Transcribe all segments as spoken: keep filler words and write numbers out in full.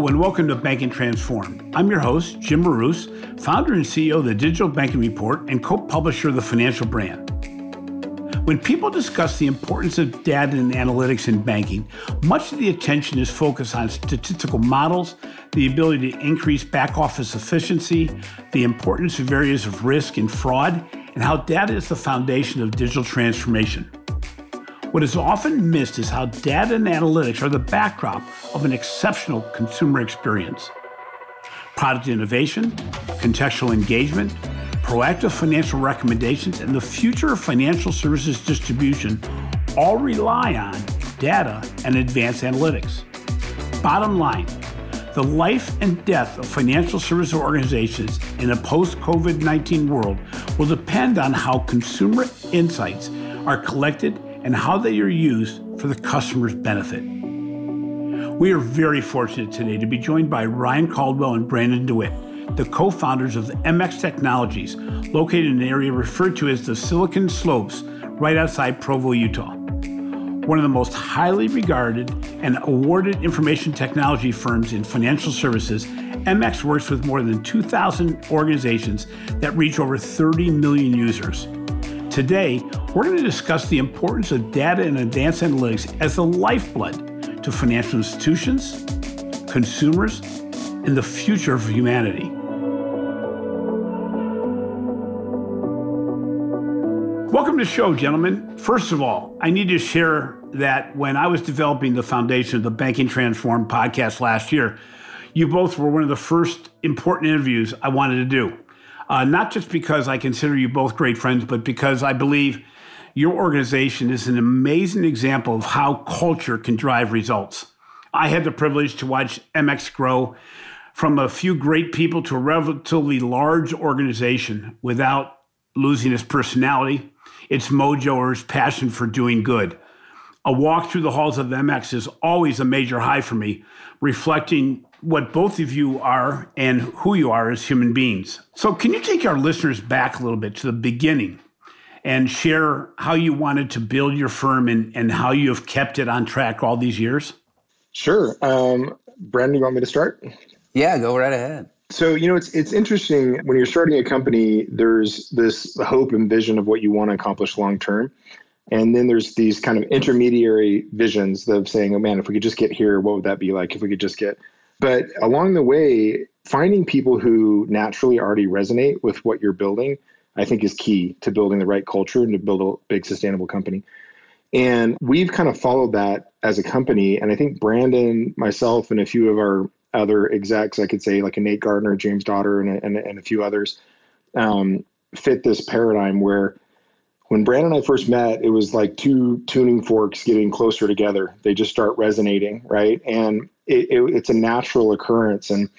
Hello and welcome to Banking Transformed. I'm your host, Jim Marous, founder and C E O of the Digital Banking Report and co-publisher of the Financial Brand. When people discuss the importance of data and analytics in banking, much of the attention is focused on statistical models, the ability to increase back office efficiency, the importance of areas of risk and fraud, and how data is the foundation of digital transformation. What is often missed is how data and analytics are the backdrop of an exceptional consumer experience. Product innovation, contextual engagement, proactive financial recommendations, and the future of financial services distribution all rely on data and advanced analytics. Bottom line, the life and death of financial services organizations in a post-COVID nineteen world will depend on how consumer insights are collected and how they are used for the customer's benefit. We are very fortunate today to be joined by Ryan Caldwell and Brandon DeWitt, the co-founders of M X Technologies, located in an area referred to as the Silicon Slopes, right outside Provo, Utah. One of the most highly regarded and awarded information technology firms in financial services, M X works with more than two thousand organizations that reach over thirty million users. Today, we're going to discuss the importance of data and advanced analytics as the lifeblood to financial institutions, consumers, and the future of humanity. Welcome to the show, gentlemen. First of all, I need to share that when I was developing the foundation of the Banking Transformed podcast last year, you both were one of the first important interviews I wanted to do. Uh, not just because I consider you both great friends, but because I believe your organization is an amazing example of how culture can drive results. I had the privilege to watch M X grow from a few great people to a relatively large organization without losing its personality, its mojo, or its passion for doing good. A walk through the halls of M X is always a major high for me, reflecting what both of you are and who you are as human beings. So can you take our listeners back a little bit to the beginning and share how you wanted to build your firm and, and how you have kept it on track all these years? Sure. Um, Brandon, you want me to start? Yeah, go right ahead. So, you know, it's it's interesting when you're starting a company, there's this hope and vision of what you want to accomplish long term. And then there's these kind of intermediary visions of saying, oh, man, if we could just get here, what would that be like if we could just get... But along the way, finding people who naturally already resonate with what you're building, I think is key to building the right culture and to build a big sustainable company. And we've kind of followed that as a company. And I think Brandon, myself, and a few of our other execs, I could say like a Nate Gardner, James Dodder, and a, and a, and a few others, um, fit this paradigm where when Brandon and I first met, it was like two tuning forks getting closer together. They just start resonating, right? And it, it, it's a natural occurrence. And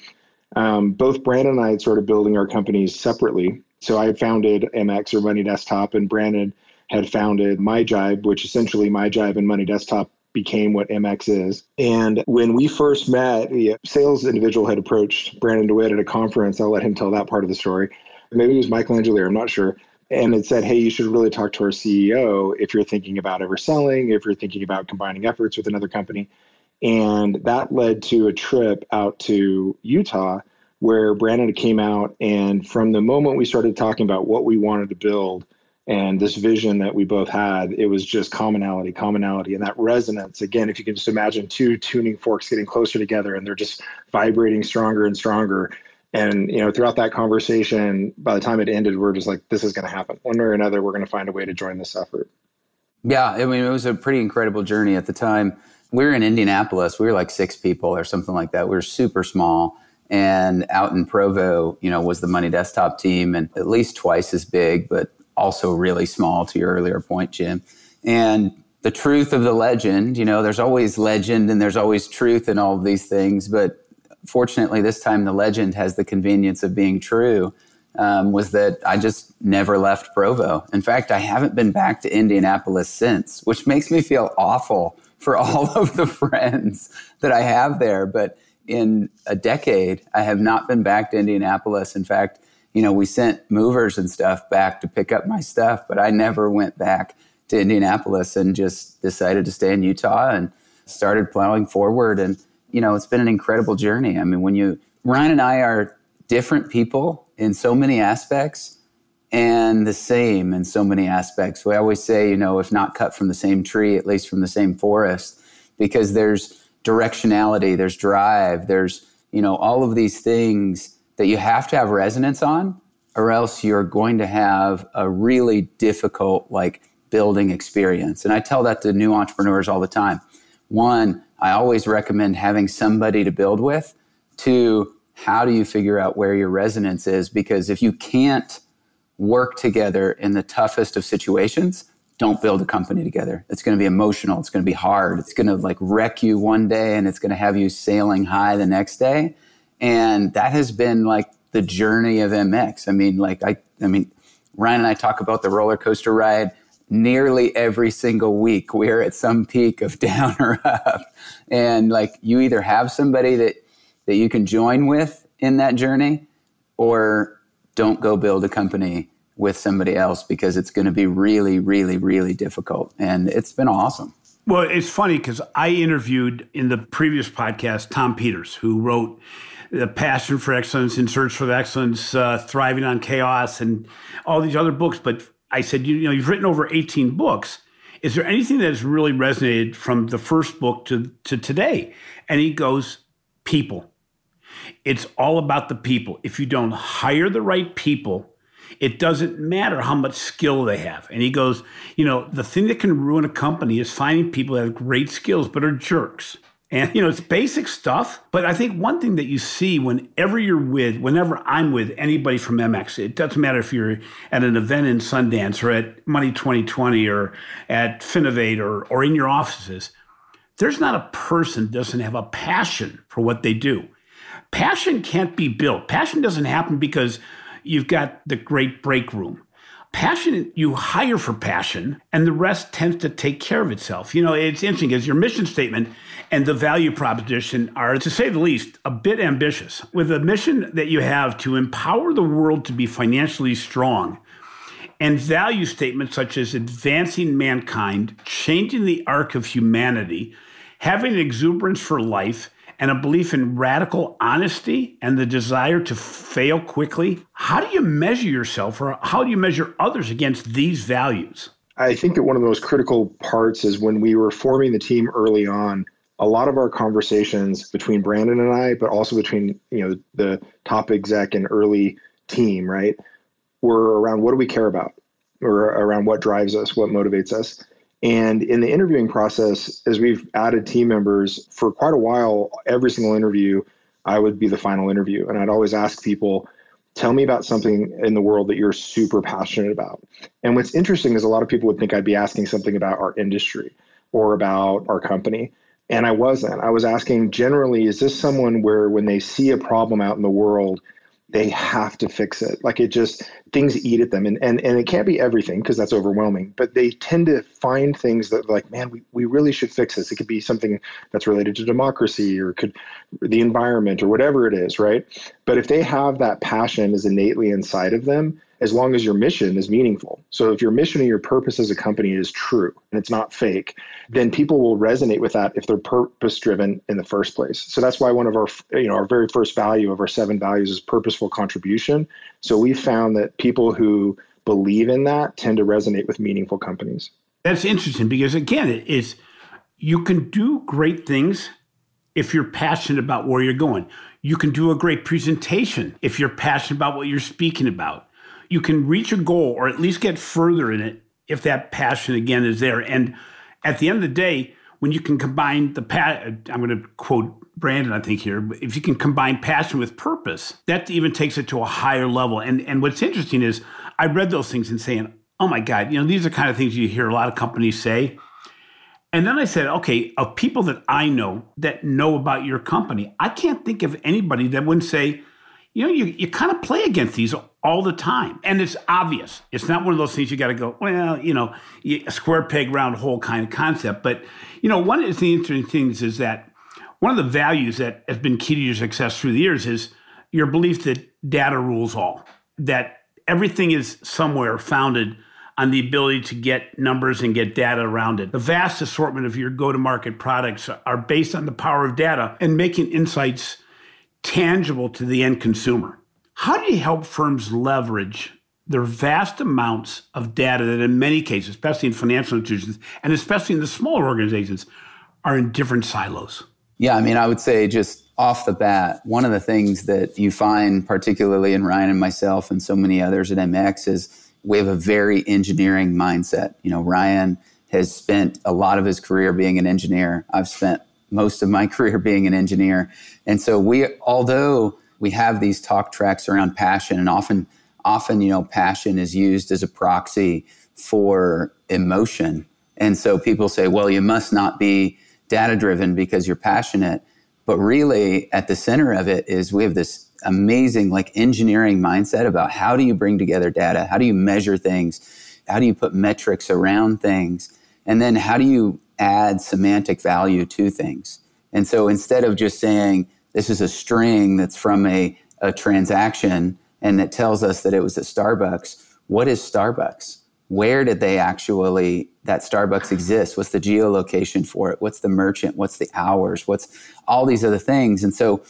um, both Brandon and I had started building our companies separately. So I had founded M X or Money Desktop, and Brandon had founded MyJive, which essentially MyJive and Money Desktop became what M X is. And when we first met, the sales individual had approached Brandon DeWitt at a conference. I'll let him tell that part of the story. Maybe it was Michael Angelier, I'm not sure. And it said, hey, you should really talk to our C E O if you're thinking about ever selling, if you're thinking about combining efforts with another company. And that led to a trip out to Utah where Brandon came out. And from the moment we started talking about what we wanted to build and this vision that we both had, it was just commonality, commonality. And that resonance, again, if you can just imagine two tuning forks getting closer together and they're just vibrating stronger and stronger. And, you know, throughout that conversation, by the time it ended, we're just like, this is going to happen. One way or another, we're going to find a way to join this effort. Yeah, I mean, it was a pretty incredible journey at the time. We were in Indianapolis. We were like six people or something like that. We were super small. And out in Provo, you know, was the Money Desktop team, and at least twice as big, but also really small to your earlier point, Jim. And the truth of the legend, you know, there's always legend and there's always truth in all of these things, but fortunately, this time the legend has the convenience of being true, um, was that I just never left Provo. In fact, I haven't been back to Indianapolis since, which makes me feel awful for all of the friends that I have there. But in a decade, I have not been back to Indianapolis. In fact, you know, we sent movers and stuff back to pick up my stuff, but I never went back to Indianapolis and just decided to stay in Utah and started plowing forward. And you know, it's been an incredible journey. I mean, when you, Ryan and I are different people in so many aspects and the same in so many aspects. We always say, you know, if not cut from the same tree, at least from the same forest, because there's directionality, there's drive, there's, you know, all of these things that you have to have resonance on, or else you're going to have a really difficult, like, building experience. And I tell that to new entrepreneurs all the time. One, I always recommend having somebody to build with. Two, how do you figure out where your resonance is? Because if you can't work together in the toughest of situations, don't build a company together. It's going to be emotional. It's going to be hard. It's going to like wreck you one day and it's going to have you sailing high the next day. And that has been like the journey of M X. I mean, like I, I mean, Ryan and I talk about the roller coaster ride. Nearly every single week, we're at some peak of down or up. And like you either have somebody that, that you can join with in that journey, or don't go build a company with somebody else because it's going to be really, really, really difficult. And it's been awesome. Well, it's funny because I interviewed in the previous podcast, Tom Peters, who wrote The Passion for Excellence, In Search for Excellence, uh, Thriving on Chaos, and all these other books. But I said, you, you know, you've written over eighteen books. Is there anything that has really resonated from the first book to, to today? And he goes, people. It's all about the people. If you don't hire the right people, it doesn't matter how much skill they have. And he goes, you know, the thing that can ruin a company is finding people that have great skills but are jerks. And, you know, it's basic stuff. But I think one thing that you see whenever you're with, whenever I'm with anybody from M X, it doesn't matter if you're at an event in Sundance or at Money twenty twenty or at Finnovate or, or in your offices, there's not a person that doesn't have a passion for what they do. Passion can't be built. Passion doesn't happen because you've got the great break room. Passion, you hire for passion, and the rest tends to take care of itself. You know, it's interesting because your mission statement and the value proposition are, to say the least, a bit ambitious. With a mission that you have to empower the world to be financially strong, and value statements such as advancing mankind, changing the arc of humanity, having an exuberance for life, and a belief in radical honesty and the desire to fail quickly. How do you measure yourself, or how do you measure others against these values? I think that one of the most critical parts is when we were forming the team early on, a lot of our conversations between Brandon and I, but also between, you know, the top exec and early team, right, were around what do we care about, or around what drives us, what motivates us. And in the interviewing process, as we've added team members for quite a while, every single interview, I would be the final interview. And I'd always ask people, tell me about something in the world that you're super passionate about. And what's interesting is a lot of people would think I'd be asking something about our industry or about our company. And I wasn't. I was asking generally, is this someone where when they see a problem out in the world, they have to fix it? Like it just, things eat at them. And and, and it can't be everything because that's overwhelming, but they tend to find things that like, man, we, we really should fix this. It could be something that's related to democracy or could the environment or whatever it is, right? But if they have that passion is innately inside of them, as long as your mission is meaningful. So if your mission and your purpose as a company is true and it's not fake, then people will resonate with that if they're purpose-driven in the first place. So that's why one of our, you know, our very first value of our seven values is purposeful contribution. So we found that people who believe in that tend to resonate with meaningful companies. That's interesting because, again, it is, you can do great things if you're passionate about where you're going. You can do a great presentation if you're passionate about what you're speaking about. You can reach a goal or at least get further in it if that passion, again, is there. And at the end of the day, when you can combine the passion, I'm going to quote Brandon, I think here, but if you can combine passion with purpose, that even takes it to a higher level. And and what's interesting is I read those things and saying, oh, my God, you know, these are kind of things you hear a lot of companies say. And then I said, okay, of people that I know that know about your company, I can't think of anybody that wouldn't say, you know, you, you kind of play against these all the time. And it's obvious. It's not one of those things you got to go, well, you know, square peg, round hole kind of concept. But, you know, one of the interesting things is that one of the values that has been key to your success through the years is your belief that data rules all, that everything is somewhere founded on the ability to get numbers and get data around it. The vast assortment of your go-to-market products are based on the power of data and making insights tangible to the end consumer. How do you help firms leverage their vast amounts of data that in many cases, especially in financial institutions, and especially in the smaller organizations, are in different silos? Yeah, I mean, I would say just off the bat, one of the things that you find, particularly in Ryan and myself and so many others at M X, is we have a very engineering mindset. You know, Ryan has spent a lot of his career being an engineer. I've spent most of my career being an engineer. And so we, although we have these talk tracks around passion, and often, often, you know, passion is used as a proxy for emotion. And so people say, well, you must not be data-driven because you're passionate. But really, at the center of it is we have this amazing like engineering mindset about how do you bring together data? How do you measure things? How do you put metrics around things? And then how do you add semantic value to things? And so instead of just saying, this is a string that's from a, a transaction and that tells us that it was at Starbucks, what is Starbucks? Where did they actually, that Starbucks exists? What's the geolocation for it? What's the merchant? What's the hours? What's all these other things? And so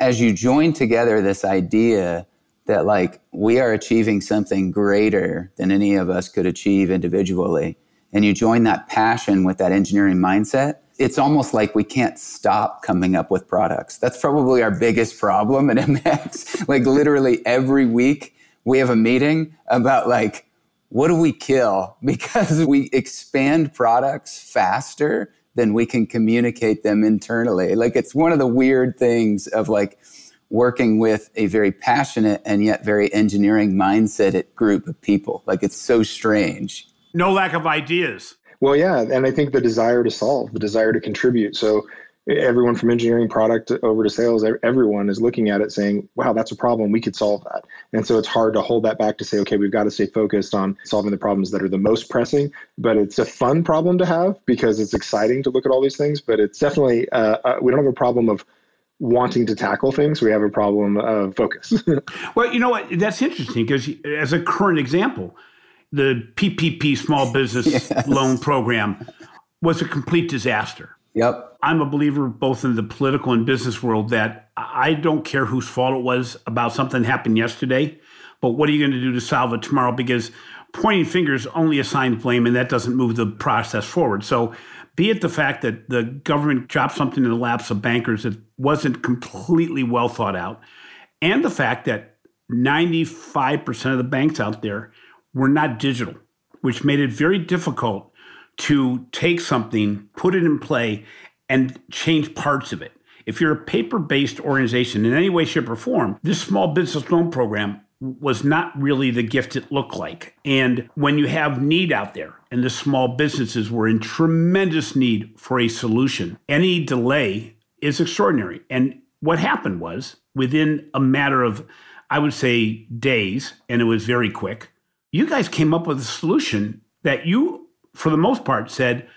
as you join together this idea that like we are achieving something greater than any of us could achieve individually, and you join that passion with that engineering mindset, it's almost like we can't stop coming up with products. That's probably our biggest problem at M X. Like literally every week we have a meeting about like, what do we kill? Because we expand products faster than we can communicate them internally. Like it's one of the weird things of like working with a very passionate and yet very engineering mindset group of people. Like it's so strange. No lack of ideas. Well, yeah. And I think the desire to solve, the desire to contribute. So everyone from engineering product over to sales, everyone is looking at it saying, wow, that's a problem. We could solve that. And so it's hard to hold that back to say, okay, we've got to stay focused on solving the problems that are the most pressing. But it's a fun problem to have because it's exciting to look at all these things. But it's definitely, uh, uh, we don't have a problem of wanting to tackle things. We have a problem of focus. Well, you know what? That's interesting because as a current example, the P P P small business yes. loan program was a complete disaster. Yep. I'm a believer both in the political and business world that I don't care whose fault it was about something happened yesterday, but what are you going to do to solve it tomorrow? Because pointing fingers only assigns blame, and that doesn't move the process forward. So be it the fact that the government dropped something in the laps of bankers that wasn't completely well thought out, and the fact that ninety-five percent of the banks out there were not digital, which made it very difficult to take something, put it in play, and change parts of it. If you're a paper-based organization in any way, shape, or form, this small business loan program was not really the gift it looked like. And when you have need out there, and the small businesses were in tremendous need for a solution, any delay is extraordinary. And what happened was, within a matter of, I would say, days, and it was very quick, you guys came up with a solution that you for the most part, said,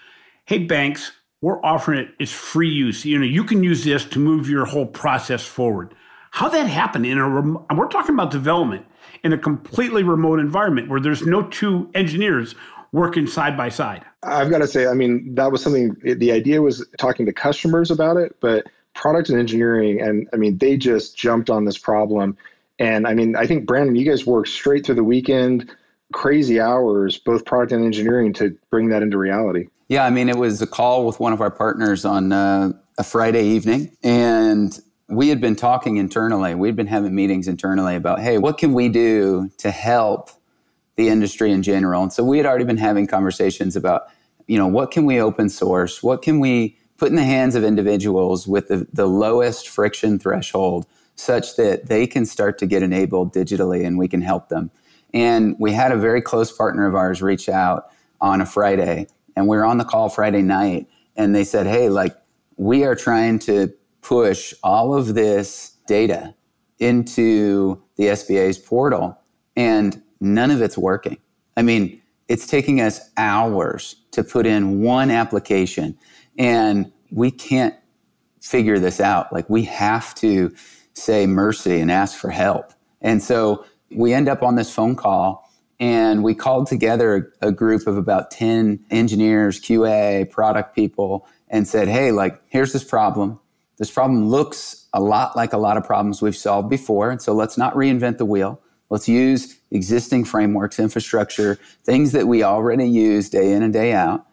hey, banks, we're offering it as free use. You know, you can use this to move your whole process forward. How that happened in a, rem- we're talking about development in a completely remote environment where there's no two engineers working side by side. I've got to say, I mean, that was something, the idea was talking to customers about it, but product and engineering, and I mean, they just jumped on this problem. And I mean, I think, Brandon, you guys worked straight through the weekend, crazy hours, both product and engineering, to bring that into reality. Yeah, I mean, it was a call with one of our partners on uh, a Friday evening, and we had been talking internally. We'd been having meetings internally about, hey, what can we do to help the industry in general? And so we had already been having conversations about, you know, what can we open source? What can we put in the hands of individuals with the, the lowest friction threshold such that they can start to get enabled digitally and we can help them? And we had a very close partner of ours reach out on a Friday, and we were on the call Friday night, and they said, hey, like, we are trying to push all of this data into the S B A's portal, and none of it's working. I mean, it's taking us hours to put in one application, and we can't figure this out. Like, we have to say mercy and ask for help. And so we end up on this phone call, And we called together a group of about ten engineers, Q A, product people, and said, hey, like, here's this problem. This problem looks a lot like a lot of problems we've solved before. And so let's not reinvent the wheel. Let's use existing frameworks, infrastructure, things that we already use day in and day out.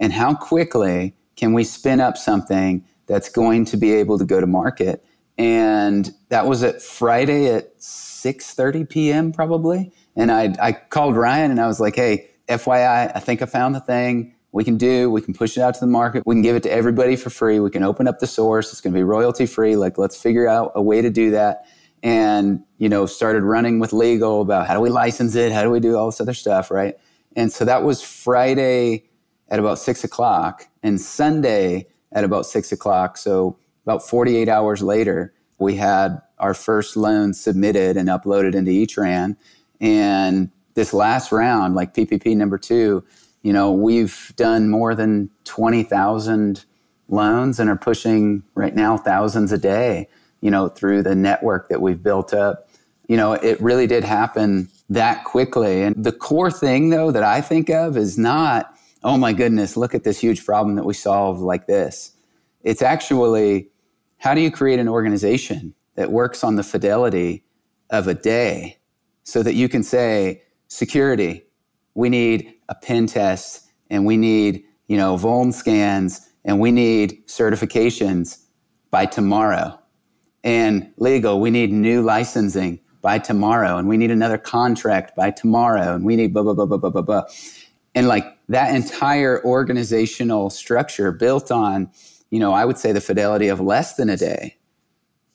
And how quickly can we spin up something that's going to be able to go to market? And that was at Friday at six thirty p.m. probably. And I I called Ryan and I was like, hey, F Y I, I think I found the thing we can do. We can push it out to the market. We can give it to everybody for free. We can open up the source. It's going to be royalty free. Like, let's figure out a way to do that. And, you know, started running with legal about how do we license it? How do we do all this other stuff, right? And so that was Friday at about six o'clock, and Sunday at about six o'clock. So about forty-eight hours later, we had our first loan submitted and uploaded into E-TRAN. And this last round, like P P P number two, you know, we've done more than twenty thousand loans and are pushing right now thousands a day, you know, through the network that we've built up. You know, it really did happen that quickly. And the core thing, though, that I think of is not, oh my goodness, look at this huge problem that we solved like this. It's actually, how do you create an organization that works on the fidelity of a day? So that you can say, security, we need a pen test, and we need, you know, vuln scans, and we need certifications by tomorrow. And legal, we need new licensing by tomorrow, and we need another contract by tomorrow, and we need blah, blah, blah, blah, blah, blah, blah. And like that entire organizational structure built on, you know, I would say the fidelity of less than a day,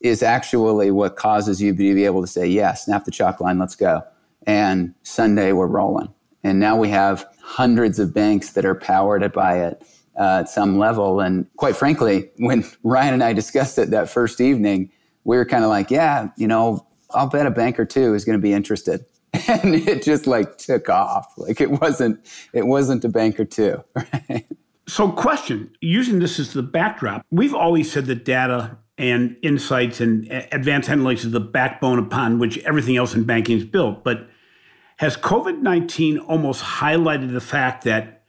is actually what causes you to be able to say, yeah, snap the chalk line, let's go. And Sunday, we're rolling. And now we have hundreds of banks that are powered by it uh, at some level. And quite frankly, when Ryan and I discussed it that first evening, we were kind of like, yeah, you know, I'll bet a bank or two is going to be interested. And it just like took off. Like it wasn't, it wasn't a bank or two, right? So question, using this as the backdrop, we've always said that data and insights and advanced analytics is the backbone upon which everything else in banking is built. But has COVID nineteen almost highlighted the fact that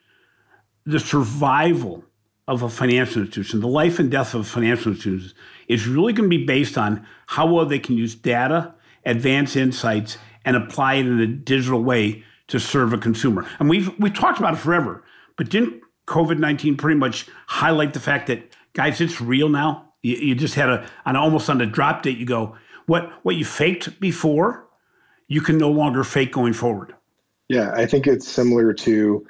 the survival of a financial institution, the life and death of financial institutions, is really going to be based on how well they can use data, advanced insights, and apply it in a digital way to serve a consumer? And we've we talked about it forever, but didn't COVID nineteen pretty much highlight the fact that, guys, it's real now? You just had a an almost on the drop date. You go, what what you faked before, you can no longer fake going forward. Yeah, I think it's similar to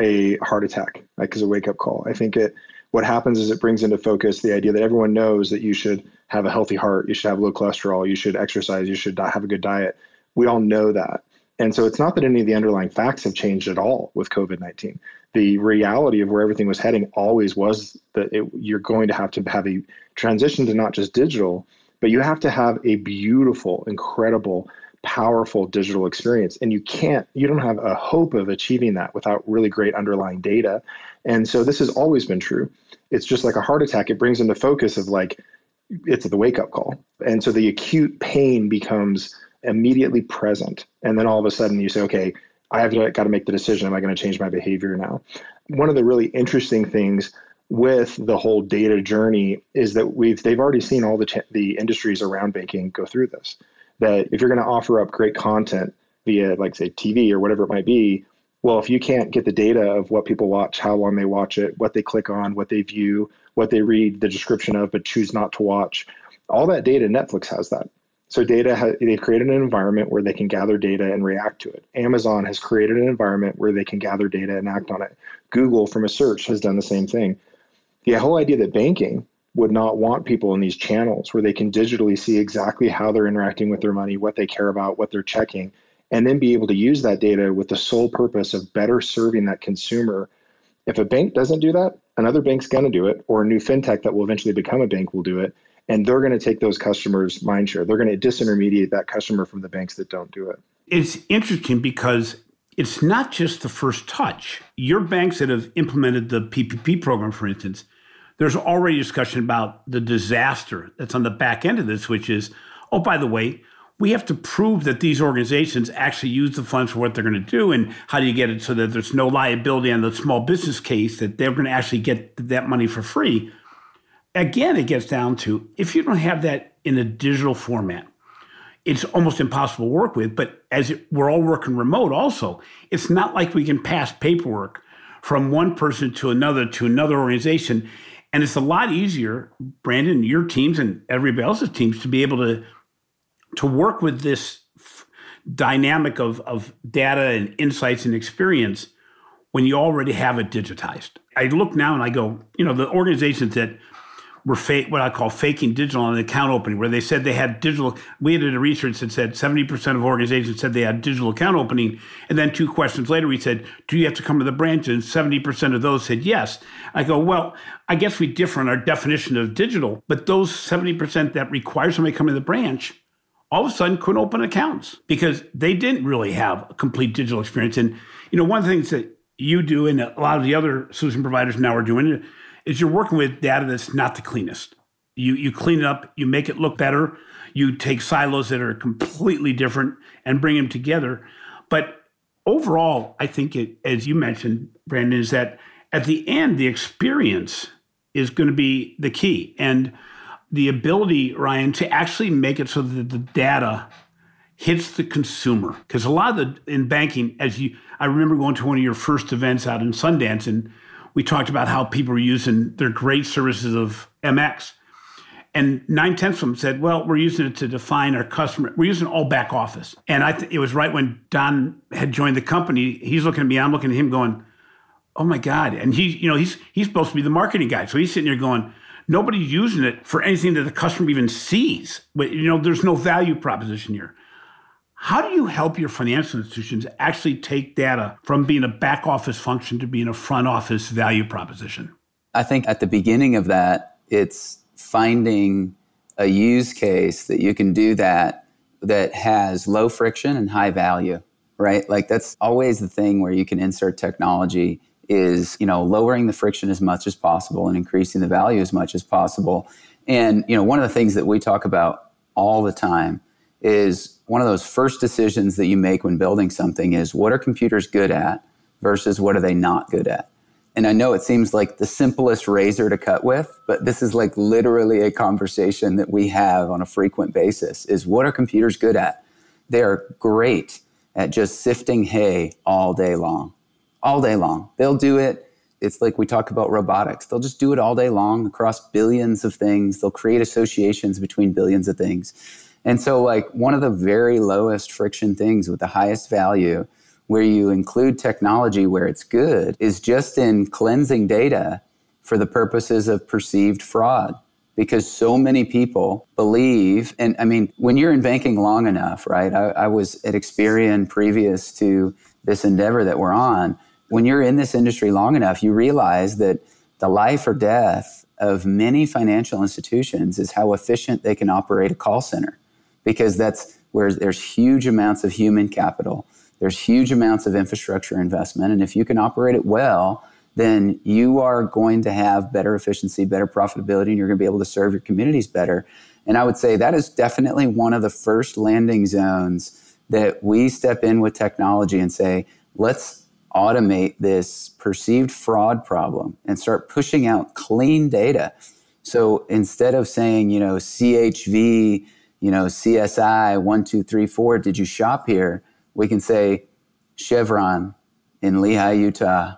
a heart attack, like as a wake up call. I think it what happens is it brings into focus the idea that everyone knows that you should have a healthy heart, you should have low cholesterol, you should exercise, you should have a good diet. We all know that. And so it's not that any of the underlying facts have changed at all with COVID nineteen. The reality of where everything was heading always was that it, you're going to have to have a transition to not just digital, but you have to have a beautiful, incredible, powerful digital experience. And you can't, you don't have a hope of achieving that without really great underlying data. And so this has always been true. It's just like a heart attack. It brings into focus of like, it's the wake-up call. And so the acute pain becomes immediately present. And then all of a sudden you say, okay, I have got to make the decision. Am I going to change my behavior now? One of the really interesting things with the whole data journey is that we've they've already seen all the, t- the industries around banking go through this. That if you're going to offer up great content via, like, say, T V or whatever it might be, well, if you can't get the data of what people watch, how long they watch it, what they click on, what they view, what they read the description of but choose not to watch, all that data, Netflix has that. So data, they've created an environment where they can gather data and react to it. Amazon has created an environment where they can gather data and act on it. Google, from a search, has done the same thing. The whole idea that banking would not want people in these channels where they can digitally see exactly how they're interacting with their money, what they care about, what they're checking, and then be able to use that data with the sole purpose of better serving that consumer. If a bank doesn't do that, another bank's going to do it, or a new fintech that will eventually become a bank will do it. And they're going to take those customers' mind share. They're going to disintermediate that customer from the banks that don't do it. It's interesting because it's not just the first touch. Your banks that have implemented the P P P program, for instance, there's already discussion about the disaster that's on the back end of this, which is, oh, by the way, we have to prove that these organizations actually use the funds for what they're going to do. And how do you get it so that there's no liability on the small business case that they're going to actually get that money for free? Again, it gets down to if you don't have that in a digital format, it's almost impossible to work with. But as it, we're all working remote also, it's not like we can pass paperwork from one person to another to another organization. And it's a lot easier, Brandon, your teams and everybody else's teams, to be able to to work with this f- dynamic of, of data and insights and experience when you already have it digitized. I look now and I go, you know, the organizations that were fake, what I call faking digital on the account opening, where they said they had digital, we did a research that said seventy percent of organizations said they had digital account opening. And then two questions later, we said, do you have to come to the branch? And seventy percent of those said yes. I go, well, I guess we differ in our definition of digital, but those seventy percent that require somebody to come to the branch all of a sudden couldn't open accounts because they didn't really have a complete digital experience. And, you know, one of the things that you do and a lot of the other solution providers now are doing is you're working with data that's not the cleanest. You you clean it up, you make it look better, you take silos that are completely different and bring them together. But overall, I think, it, as you mentioned, Brandon, is that at the end, the experience is going to be the key. And the ability, Ryan, to actually make it so that the data hits the consumer. Because a lot of the, in banking, as you, I remember going to one of your first events out in Sundance, and we talked about how people were using their great services of M X. And nine-tenths of them said, well, we're using it to define our customer. We're using all back office. And I th- it was right when Don had joined the company. He's looking at me, I'm looking at him going, oh my God. And he, you know, he's he's supposed to be the marketing guy. So he's sitting there going, nobody's using it for anything that the customer even sees. But, you know, there's no value proposition here. How do you help your financial institutions actually take data from being a back office function to being a front office value proposition? I think at the beginning of that, it's finding a use case that you can do that, that has low friction and high value, right? Like that's always the thing where you can insert technology is, you know, lowering the friction as much as possible and increasing the value as much as possible. And, you know, one of the things that we talk about all the time is one of those first decisions that you make when building something is what are computers good at versus what are they not good at? And I know it seems like the simplest razor to cut with, but this is like literally a conversation that we have on a frequent basis is what are computers good at? They are great at just sifting hay all day long. All day long. They'll do it. It's like we talk about robotics. They'll just do it all day long across billions of things. They'll create associations between billions of things. And so like one of the very lowest friction things with the highest value where you include technology where it's good is just in cleansing data for the purposes of perceived fraud. Because so many people believe, and I mean, when you're in banking long enough, right? I, I was at Experian previous to this endeavor that we're on. When you're in this industry long enough, you realize that the life or death of many financial institutions is how efficient they can operate a call center, because that's where there's huge amounts of human capital. There's huge amounts of infrastructure investment. And if you can operate it well, then you are going to have better efficiency, better profitability, and you're going to be able to serve your communities better. And I would say that is definitely one of the first landing zones that we step in with technology and say, let's automate this perceived fraud problem and start pushing out clean data. So instead of saying, you know, C H V, you know, C S I, one, two, three, four, did you shop here? We can say Chevron in Lehi, Utah,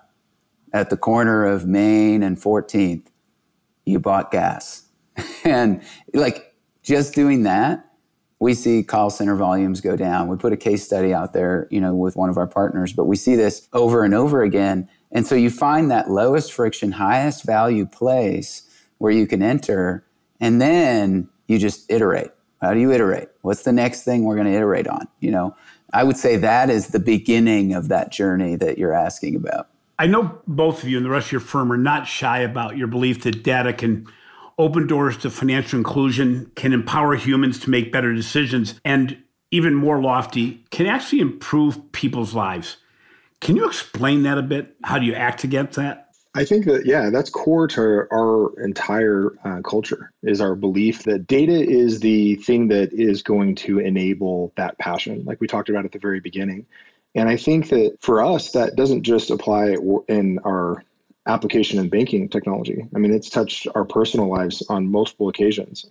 at the corner of Main and fourteenth, you bought gas. And like just doing that, we see call center volumes go down. We put a case study out there, you know, with one of our partners, but we see this over and over again. And so you find that lowest friction, highest value place where you can enter, and then you just iterate. How do you iterate? What's the next thing we're going to iterate on? You know, I would say that is the beginning of that journey that you're asking about. I know both of you and the rest of your firm are not shy about your belief that data can open doors to financial inclusion, can empower humans to make better decisions, and even more lofty, can actually improve people's lives. Can you explain that a bit? How do you act against that? I think that, yeah, that's core to our entire uh, culture, is our belief that data is the thing that is going to enable that passion, like we talked about at the very beginning. And I think that for us, that doesn't just apply in our application and banking technology. I mean, it's touched our personal lives on multiple occasions.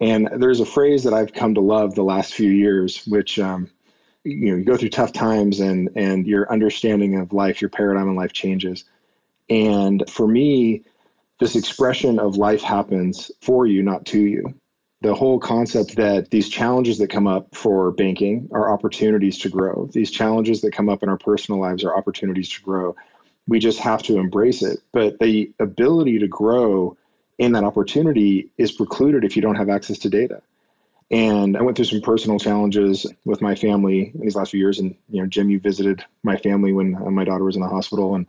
And there's a phrase that I've come to love the last few years, which, um, you know, you go through tough times and and your understanding of life, your paradigm in life changes. And for me, this expression of life happens for you, not to you. The whole concept that these challenges that come up for banking are opportunities to grow. These challenges that come up in our personal lives are opportunities to grow. We just have to embrace it. But the ability to grow in that opportunity is precluded if you don't have access to data. And I went through some personal challenges with my family in these last few years. And, you know, Jim, you visited my family when my daughter was in the hospital. And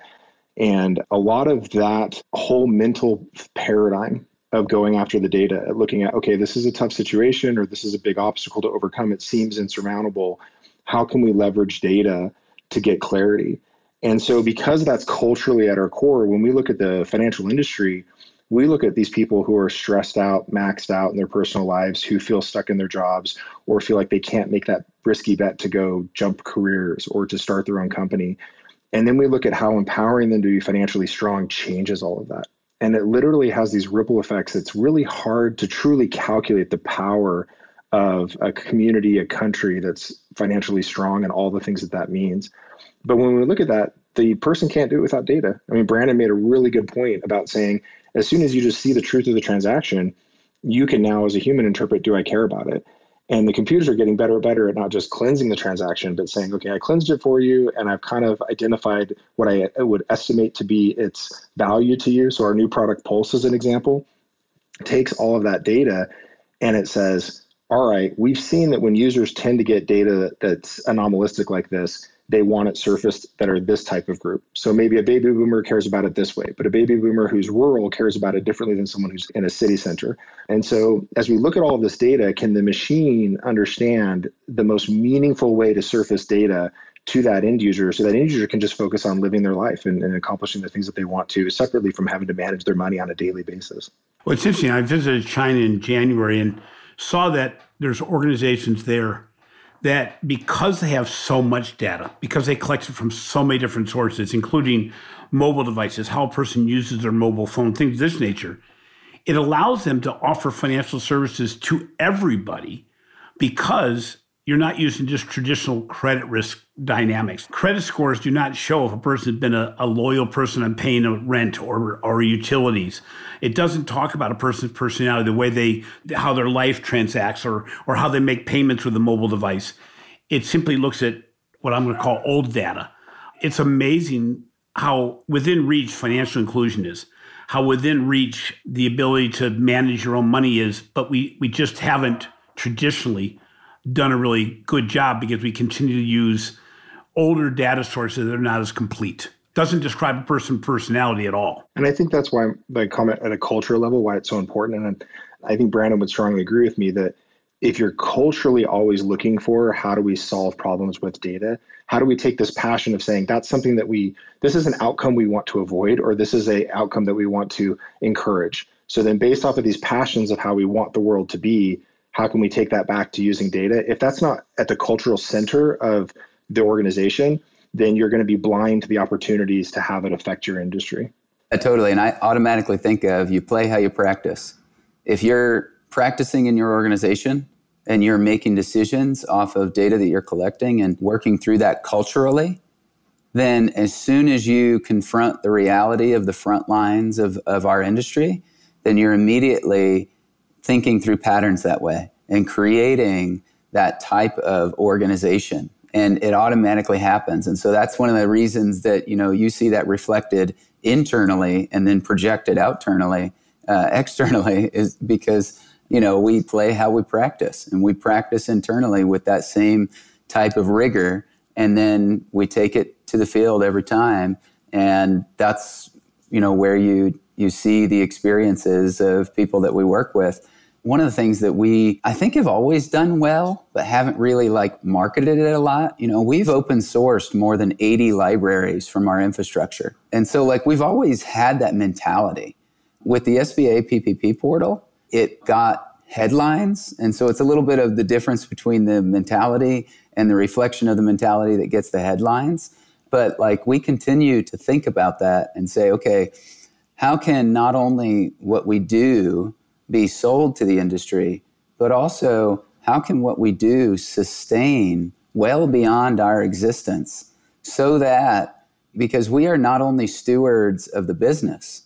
and a lot of that whole mental paradigm of going after the data, looking at, okay, this is a tough situation, or this is a big obstacle to overcome. It seems insurmountable. How can we leverage data to get clarity? And so because that's culturally at our core, when we look at the financial industry, we look at these people who are stressed out, maxed out in their personal lives, who feel stuck in their jobs or feel like they can't make that risky bet to go jump careers or to start their own company. And then we look at how empowering them to be financially strong changes all of that. And it literally has these ripple effects. It's really hard to truly calculate the power of a community, a country that's financially strong and all the things that that means. But when we look at that, the person can't do it without data. I mean, Brandon made a really good point about saying, as soon as you just see the truth of the transaction, you can now as a human interpret, do I care about it? And the computers are getting better and better at not just cleansing the transaction, but saying, okay, I cleansed it for you, and I've kind of identified what I would estimate to be its value to you. So our new product Pulse, as an example, takes all of that data and it says, all right, we've seen that when users tend to get data that's anomalistic like this, they want it surfaced that are this type of group. So maybe a baby boomer cares about it this way, but a baby boomer who's rural cares about it differently than someone who's in a city center. And so as we look at all of this data, can the machine understand the most meaningful way to surface data to that end user, so that end user can just focus on living their life and, and accomplishing the things that they want to, separately from having to manage their money on a daily basis? Well, it's interesting. I visited China in January and saw that there's organizations there that because they have so much data, because they collect it from so many different sources, including mobile devices, how a person uses their mobile phone, things of this nature, it allows them to offer financial services to everybody because you're not using just traditional credit risk dynamics. Credit scores do not show if a person has been a, a loyal person on paying a rent or or utilities. It doesn't talk about a person's personality, the way they, how their life transacts or or how they make payments with a mobile device. It simply looks at what I'm going to call old data. It's amazing how within reach financial inclusion is, how within reach the ability to manage your own money is, but we we just haven't traditionally done a really good job because we continue to use older data sources that are not as complete. Doesn't describe a person's personality at all. And I think that's why the comment at a culture level, why it's so important. And I think Brandon would strongly agree with me that if you're culturally always looking for how do we solve problems with data, how do we take this passion of saying that's something that we, this is an outcome we want to avoid, or this is a outcome that we want to encourage. So then based off of these passions of how we want the world to be, how can we take that back to using data? If that's not at the cultural center of the organization, then you're going to be blind to the opportunities to have it affect your industry. Yeah, totally. And I automatically think of you play how you practice. If you're practicing in your organization and you're making decisions off of data that you're collecting and working through that culturally, then as soon as you confront the reality of the front lines of, of our industry, then you're immediately thinking through patterns that way and creating that type of organization, and it automatically happens. And so that's one of the reasons that, you know, you see that reflected internally and then projected outernally, uh, externally, is because, you know, we play how we practice, and we practice internally with that same type of rigor. And then we take it to the field every time. And that's, you know, where you, you see the experiences of people that we work with one of the things that we, I think, have always done well, but haven't really like marketed it a lot. You know, we've open sourced more than eighty libraries from our infrastructure. And so like we've always had that mentality. With the S B A P P P portal, it got headlines. And so it's a little bit of the difference between the mentality and the reflection of the mentality that gets the headlines. But like we continue to think about that and say, okay, how can not only what we do be sold to the industry, but also how can what we do sustain well beyond our existence, so that, because we are not only stewards of the business,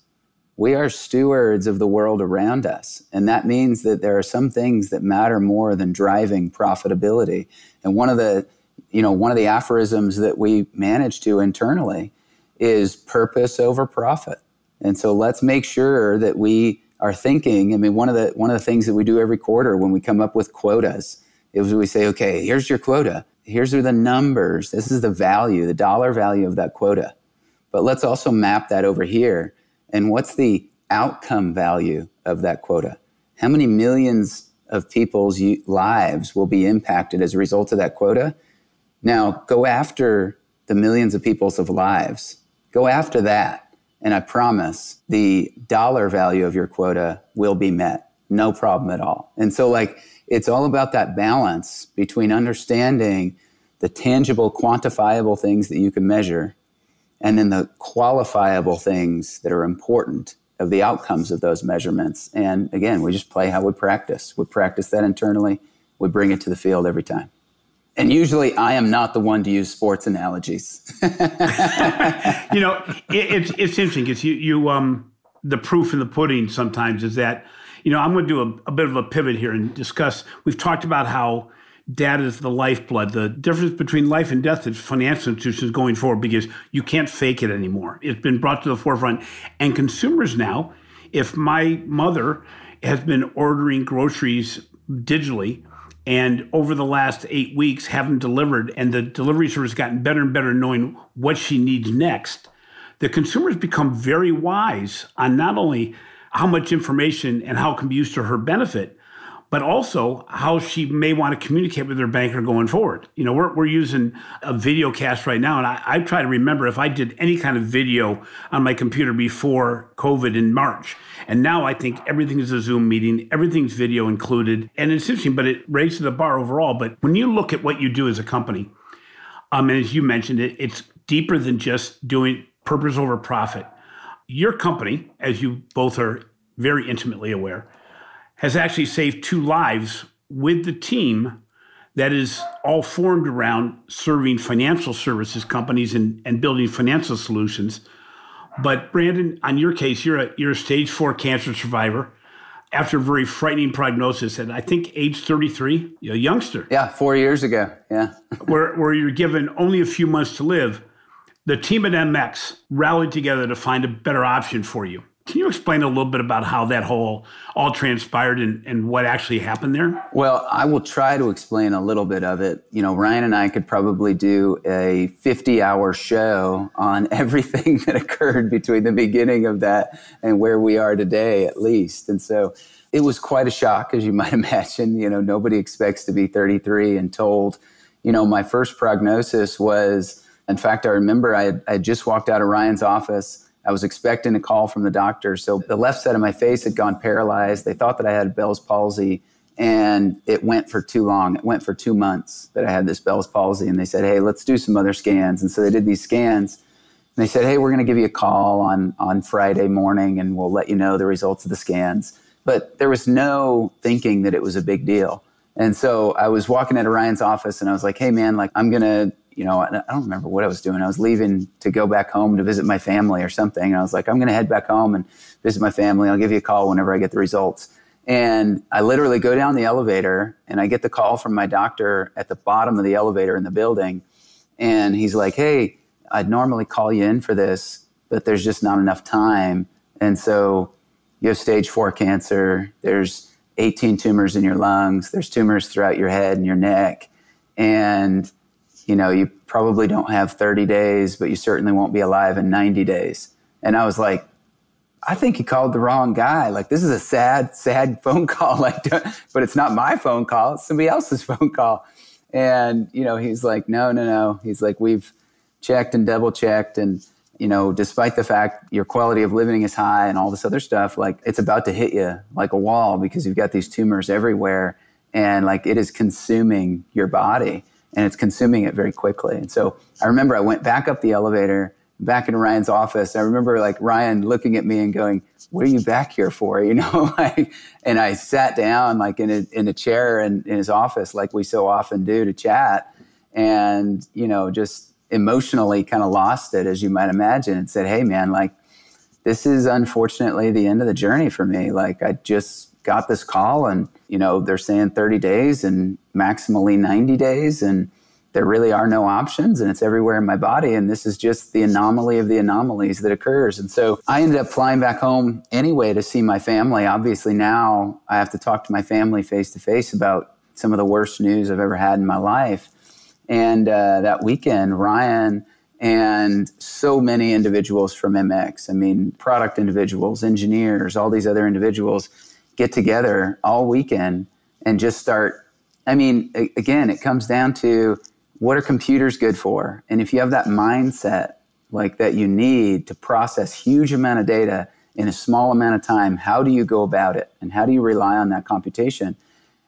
we are stewards of the world around us. And that means that there are some things that matter more than driving profitability. And one of the, you know, one of the aphorisms that we manage to internally is purpose over profit. And so let's make sure that we are thinking, I mean, one of the one of the things that we do every quarter when we come up with quotas is we say, okay, here's your quota. Here's are the numbers. This is the value, the dollar value of that quota. But let's also map that over here. And what's the outcome value of that quota? How many millions of people's lives will be impacted as a result of that quota? Now, go after the millions of people's of lives. Go after that. And I promise the dollar value of your quota will be met. No problem at all. And so like, it's all about that balance between understanding the tangible, quantifiable things that you can measure, and then the qualifiable things that are important of the outcomes of those measurements. And again, we just play how we practice. We practice that internally. We bring it to the field every time. And usually I am not the one to use sports analogies. You know, it, it's it's interesting because you, you um the proof in the pudding sometimes is that, you know, I'm going to do a, a bit of a pivot here and discuss, we've talked about how data is the lifeblood. The difference between life and death is financial institutions going forward, because you can't fake it anymore. It's been brought to the forefront. And consumers now, if my mother has been ordering groceries digitally and over the last eight weeks haven't delivered, and the delivery service has gotten better and better knowing what she needs next, the consumer's become very wise on not only how much information and how it can be used to her benefit, but also how she may want to communicate with her banker going forward. You know, we're we're using a video cast right now, and I, I try to remember if I did any kind of video on my computer before COVID in March. And now I think everything is a Zoom meeting, everything's video included. And it's interesting, but it raises the bar overall. But when you look at what you do as a company, um, and as you mentioned, it, it's deeper than just doing purpose over profit. Your company, as you both are very intimately aware, has actually saved two lives with the team that is all formed around serving financial services companies and, and building financial solutions. But Brandon, on your case, you're a, you're a stage four cancer survivor after a very frightening prognosis at, I think, age thirty-three, a youngster. Yeah, four years ago, yeah. where, where you're given only a few months to live. The team at M X rallied together to find a better option for you. Can you explain a little bit about how that whole all transpired and, and what actually happened there? Well, I will try to explain a little bit of it. You know, Ryan and I could probably do a fifty-hour show on everything that occurred between the beginning of that and where we are today, at least. And so it was quite a shock, as you might imagine. You know, nobody expects to be thirty-three and told. You know, my first prognosis was, in fact, I remember I had, I had just walked out of Ryan's office. I was expecting a call from the doctor. So the left side of my face had gone paralyzed. They thought that I had Bell's palsy, and it went for too long. It went for two months that I had this Bell's palsy, and they said, hey, let's do some other scans. And so they did these scans, and they said, hey, we're going to give you a call on, on Friday morning, and we'll let you know the results of the scans. But there was no thinking that it was a big deal. And so I was walking into Ryan's office, and I was like, hey, man, like I'm going to, you know, I don't remember what I was doing. I was leaving to go back home to visit my family or something. And I was like, I'm going to head back home and visit my family. I'll give you a call whenever I get the results. And I literally go down the elevator, and I get the call from my doctor at the bottom of the elevator in the building. And he's like, hey, I'd normally call you in for this, but there's just not enough time. And so you have stage four cancer. There's eighteen tumors in your lungs. There's tumors throughout your head and your neck. And you know, you probably don't have thirty days, but you certainly won't be alive in ninety days. And I was like, I think he called the wrong guy. Like, this is a sad, sad phone call. Like, but it's not my phone call. It's somebody else's phone call. And, you know, he's like, no, no, no. He's like, we've checked and double checked. And, you know, despite the fact your quality of living is high and all this other stuff, like, it's about to hit you like a wall because you've got these tumors everywhere. And like, it is consuming your body and it's consuming it very quickly. And so I remember I went back up the elevator back into Ryan's office. I remember like Ryan looking at me and going, what are you back here for? You know, like, and I sat down like in a, in a chair in, in his office, like we so often do, to chat, and, you know, just emotionally kind of lost it, as you might imagine, and said, hey man, like, this is unfortunately the end of the journey for me. Like, I just got this call and, you know, they're saying thirty days and maximally ninety days. And there really are no options, and it's everywhere in my body. And this is just the anomaly of the anomalies that occurs. And so I ended up flying back home anyway to see my family. Obviously now I have to talk to my family face to face about some of the worst news I've ever had in my life. And uh, that weekend, Ryan and so many individuals from M X, I mean, product individuals, engineers, all these other individuals get together all weekend and just start. I mean, a- again, it comes down to, what are computers good for? And if you have that mindset like that you need to process huge amount of data in a small amount of time, how do you go about it? And how do you rely on that computation?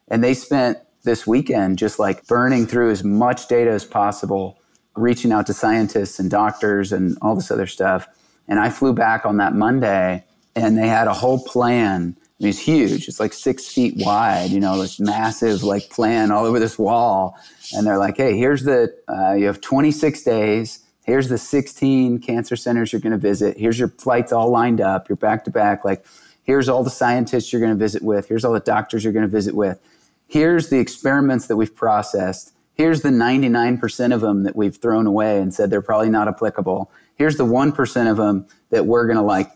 And they spent this weekend just like burning through as much data as possible, reaching out to scientists and doctors and all this other stuff. And I flew back on that Monday and they had a whole plan. It was huge. It's like six feet wide, you know, this massive like plan all over this wall. And they're like, hey, here's the, uh, you have twenty-six days. Here's the sixteen cancer centers you're going to visit. Here's your flights all lined up. You're back to back. Like, here's all the scientists you're going to visit with. Here's all the doctors you're going to visit with. Here's the experiments that we've processed. Here's the ninety-nine percent of them that we've thrown away and said they're probably not applicable. Here's the one percent of them that we're going to like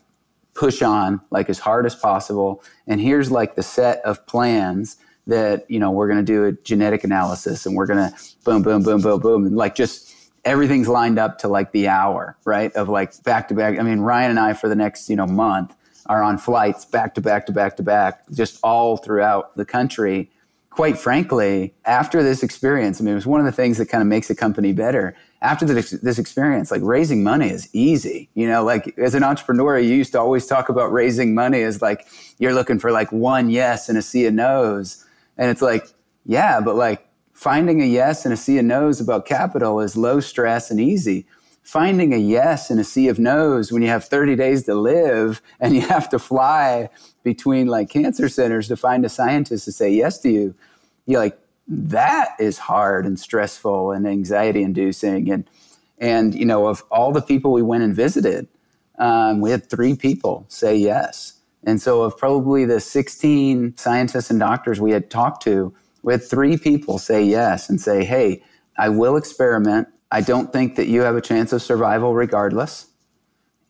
push on like as hard as possible. And here's like the set of plans that, you know, we're going to do a genetic analysis and we're going to boom, boom, boom, boom, boom. And like, just everything's lined up to like the hour, right? Of like back to back. I mean, Ryan and I for the next, you know, month are on flights back to back to back to back, just all throughout the country. Quite frankly, after this experience, I mean, it was one of the things that kind of makes a company better. After this, this experience, like, raising money is easy. You know, like, as an entrepreneur, you used to always talk about raising money as like, you're looking for like one yes and a sea of no's. And it's like, yeah, but like finding a yes and a sea of no's about capital is low stress and easy. Finding a yes in a sea of no's when you have thirty days to live and you have to fly between like cancer centers to find a scientist to say yes to you, you're like, that is hard and stressful and anxiety inducing. And, and, you know, of all the people we went and visited, um, we had three people say yes. And so of probably the sixteen scientists and doctors we had talked to, we had three people say yes and say, hey, I will experiment. I don't think that you have a chance of survival regardless.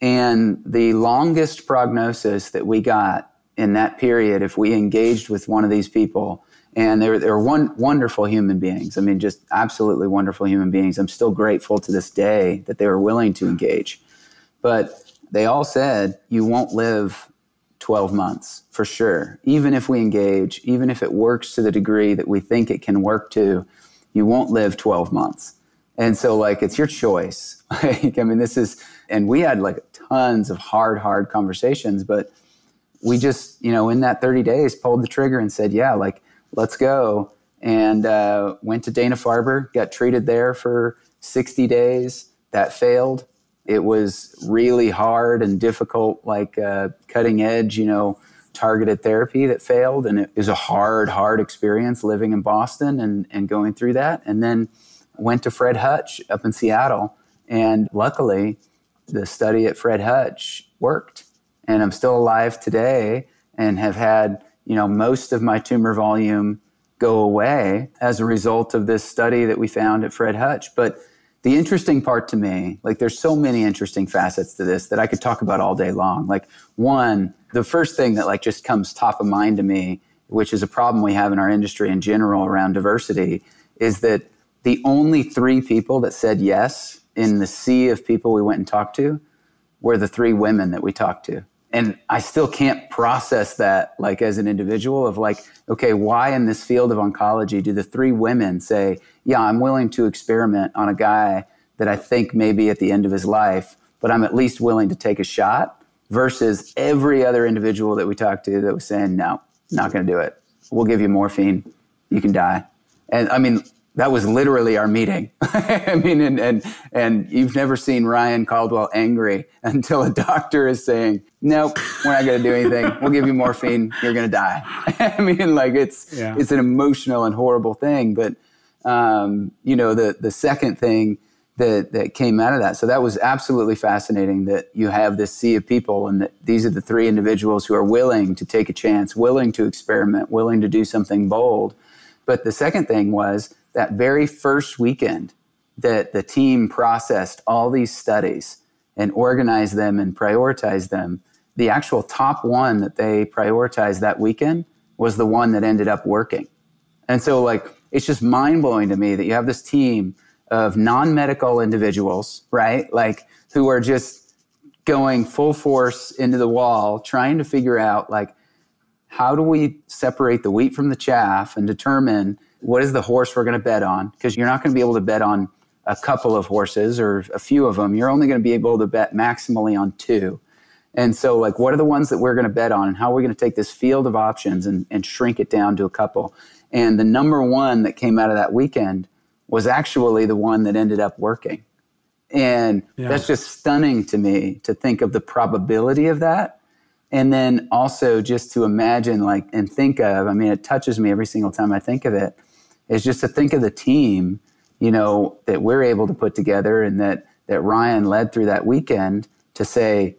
And the longest prognosis that we got in that period, if we engaged with one of these people, and they're they're one, wonderful human beings. I mean, just absolutely wonderful human beings. I'm still grateful to this day that they were willing to engage. But they all said, you won't live twelve months for sure. Even if we engage, even if it works to the degree that we think it can work to, you won't live twelve months. And so like, it's your choice. Like, I mean, this is, and we had like tons of hard, hard conversations, but we just, you know, in that thirty days pulled the trigger and said, yeah, like, let's go. And uh, went to Dana-Farber, got treated there for sixty days. That failed. It was really hard and difficult, like uh, cutting edge, you know, targeted therapy that failed. And it was a hard, hard experience living in Boston and, and going through that. And then went to Fred Hutch up in Seattle, and luckily the study at Fred Hutch worked, and I'm still alive today and have had, you know, most of my tumor volume go away as a result of this study that we found at Fred Hutch. But the interesting part to me, like, there's so many interesting facets to this that I could talk about all day long. Like, one, the first thing that like just comes top of mind to me, which is a problem we have in our industry in general around diversity, is that the only three people that said yes in the sea of people we went and talked to were the three women that we talked to. And I still can't process that, like, as an individual of like, okay, why in this field of oncology do the three women say, yeah, I'm willing to experiment on a guy that I think maybe at the end of his life, but I'm at least willing to take a shot, versus every other individual that we talked to that was saying, no, not going to do it. We'll give you morphine. You can die. And I mean, that was literally our meeting. I mean, and, and and you've never seen Ryan Caldwell angry until a doctor is saying, nope, we're not going to do anything. We'll give you morphine. You're going to die. I mean, like it's yeah. it's an emotional and horrible thing. But, um, you know, the the second thing that, that came out of that, so that was absolutely fascinating that you have this sea of people and that these are the three individuals who are willing to take a chance, willing to experiment, willing to do something bold. But the second thing was, that very first weekend that the team processed all these studies and organized them and prioritized them, the actual top one that they prioritized that weekend was the one that ended up working. And so like, it's just mind blowing to me that you have this team of non-medical individuals, right? Like who are just going full force into the wall, trying to figure out like, how do we separate the wheat from the chaff and determine what is the horse we're going to bet on? Because you're not going to be able to bet on a couple of horses or a few of them. You're only going to be able to bet maximally on two. And so like, what are the ones that we're going to bet on? And how are we going to take this field of options and, and shrink it down to a couple? And the number one that came out of that weekend was actually the one that ended up working. And yeah. that's just stunning to me to think of the probability of that. And then also just to imagine like, and think of, I mean, it touches me every single time I think of it. Is just to think of the team, you know, that we're able to put together and that that Ryan led through that weekend to say,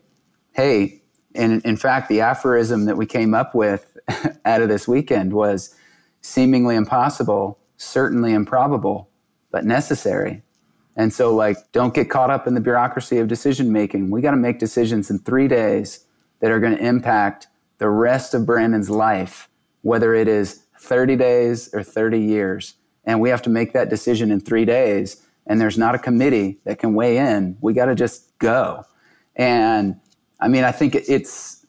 hey, and in fact, the aphorism that we came up with out of this weekend was seemingly impossible, certainly improbable, but necessary. And so like, don't get caught up in the bureaucracy of decision making. We got to make decisions in three days that are going to impact the rest of Brandon's life, whether it is thirty days or thirty years. And we have to make that decision in three days. And there's not a committee that can weigh in. We got to just go. And I mean, I think it's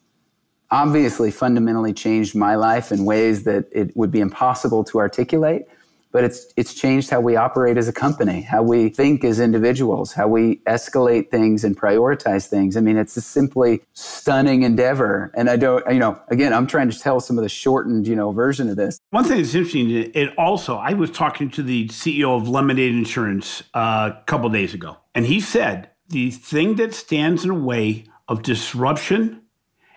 obviously fundamentally changed my life in ways that it would be impossible to articulate, but it's it's changed how we operate as a company, how we think as individuals, how we escalate things and prioritize things. I mean, it's a simply stunning endeavor. And I don't, you know, again, I'm trying to tell some of the shortened, you know, version of this. One thing that's interesting, it also, I was talking to the C E O of Lemonade Insurance uh, a couple of days ago, and he said, the thing that stands in the way of disruption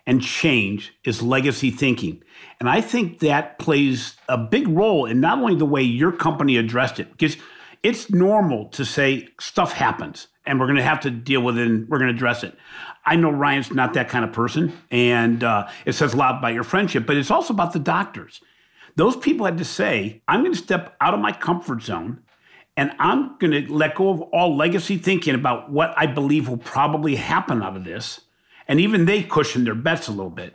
and change is legacy thinking. And I think that plays a big role in not only the way your company addressed it, because it's normal to say stuff happens and we're going to have to deal with it and we're going to address it. I know Ryan's not that kind of person, and uh, it says a lot about your friendship, but it's also about the doctors. Those people had to say, I'm going to step out of my comfort zone and I'm going to let go of all legacy thinking about what I believe will probably happen out of this. And even they cushioned their bets a little bit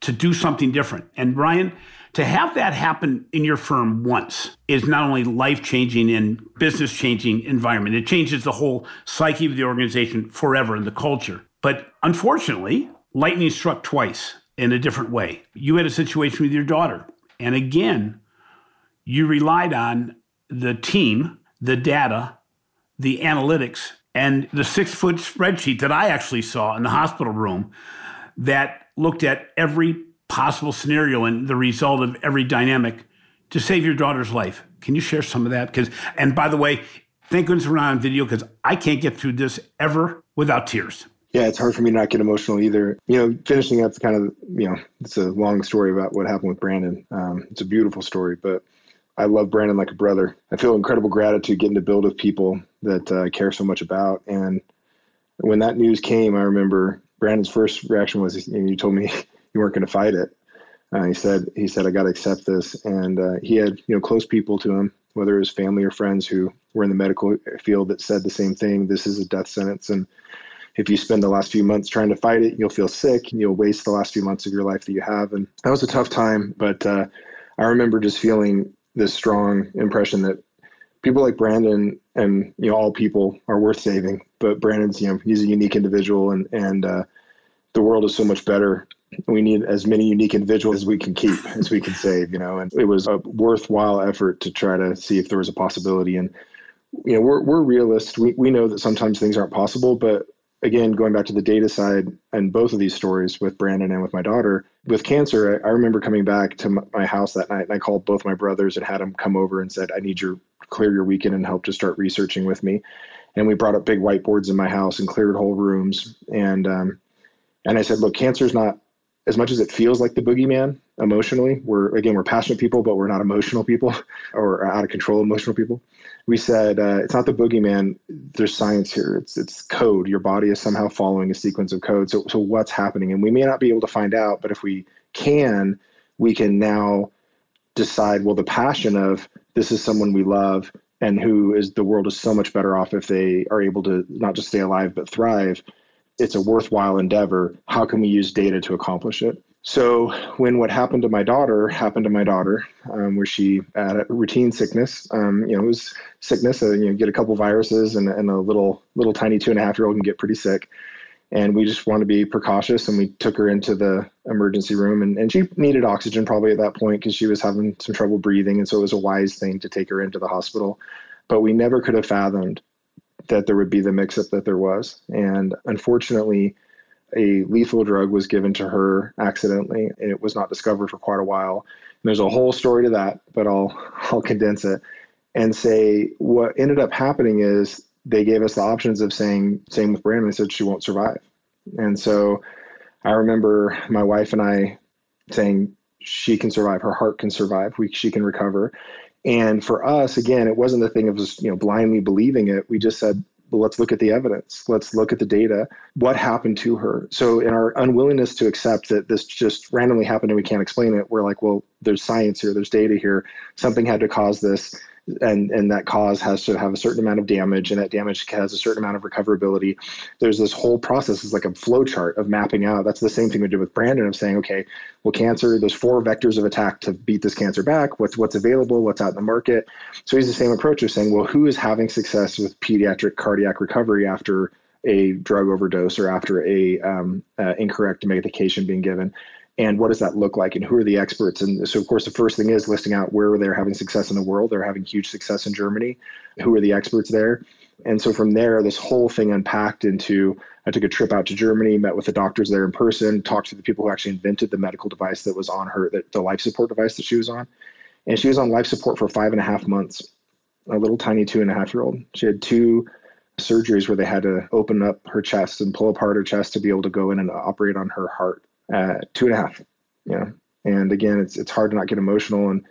to do something different. And Brian, to have that happen in your firm once is not only life-changing and business-changing environment. It changes the whole psyche of the organization forever and the culture. But unfortunately, lightning struck twice in a different way. You had a situation with your daughter. And again, you relied on the team, the data, the analytics, and the six-foot spreadsheet that I actually saw in the hospital room that looked at every possible scenario and the result of every dynamic to save your daughter's life. Can you share some of that? Because, and by the way, thank goodness we're not on video because I can't get through this ever without tears. Yeah, it's hard for me to not get emotional either. You know, finishing up kind of, you know, it's a long story about what happened with Brandon. Um, it's a beautiful story, but I love Brandon like a brother. I feel incredible gratitude getting to build with people that uh, I care so much about. And when that news came, I remember Brandon's first reaction was, you know, you told me you weren't going to fight it. Uh, he said, he said, I got to accept this. And uh, he had, you know, close people to him, whether it was family or friends who were in the medical field that said the same thing. This is a death sentence. And if you spend the last few months trying to fight it, you'll feel sick and you'll waste the last few months of your life that you have. And that was a tough time. But uh, I remember just feeling this strong impression that people like Brandon and, you know, all people are worth saving, but Brandon's, you know, he's a unique individual and, and, uh, the world is so much better. We need as many unique individuals as we can keep, as we can save, you know, and it was a worthwhile effort to try to see if there was a possibility. And, you know, we're, we're realists. We, we know that sometimes things aren't possible, but again, going back to the data side and both of these stories with Brandon and with my daughter, with cancer, I, I remember coming back to my house that night and I called both my brothers and had them come over and said, I need your clear your weekend and help to start researching with me. And we brought up big whiteboards in my house and cleared whole rooms. And, um, and I said, look, cancer's not, as much as it feels like the boogeyman emotionally, we're, again, we're passionate people, but we're not emotional people or out of control emotional people. We said, uh, it's not the boogeyman. There's science here. It's it's code. Your body is somehow following a sequence of code. So, so what's happening? And we may not be able to find out, but if we can, we can now decide, well, the passion of this is someone we love and who is the world is so much better off if they are able to not just stay alive, but thrive. It's a worthwhile endeavor. How can we use data to accomplish it? So when what happened to my daughter happened to my daughter, um, where she had a routine sickness, um, you know, it was sickness, so, you know, get a couple viruses and, and a little, little tiny two and a half year old can get pretty sick. And we just want to be precautious. And we took her into the emergency room and, and she needed oxygen probably at that point because she was having some trouble breathing. And so it was a wise thing to take her into the hospital, but we never could have fathomed that there would be the mix-up that there was. And unfortunately, a lethal drug was given to her accidentally, and it was not discovered for quite a while. And there's a whole story to that, but I'll I'll condense it and say what ended up happening is they gave us the options of saying, same with Brandon, they said she won't survive. And so I remember my wife and I saying, she can survive, her heart can survive, we, she can recover. And for us, again, it wasn't the thing of just, you know, blindly believing it. We just said, well, let's look at the evidence. Let's look at the data. What happened to her? So in our unwillingness to accept that this just randomly happened and we can't explain it, we're like, well, there's science here. There's data here. Something had to cause this. And, and that cause has to have a certain amount of damage, and that damage has a certain amount of recoverability. There's this whole process. It's like a flow chart of mapping out. That's the same thing we did with Brandon of saying, okay, well, cancer, there's four vectors of attack to beat this cancer back. What's what's available? What's out in the market? So he's the same approach of saying, well, who is having success with pediatric cardiac recovery after a drug overdose or after a um, uh, incorrect medication being given? And what does that look like? And who are the experts? And so, of course, the first thing is listing out where they're having success in the world. They're having huge success in Germany. Who are the experts there? And so from there, this whole thing unpacked into, I took a trip out to Germany, met with the doctors there in person, talked to the people who actually invented the medical device that was on her, that the life support device that she was on. And she was on life support for five and a half months, a little tiny two and a half year old. She had two surgeries where they had to open up her chest and pull apart her chest to be able to go in and operate on her heart. Uh, two and a half, you know, and again, it's it's hard to not get emotional. And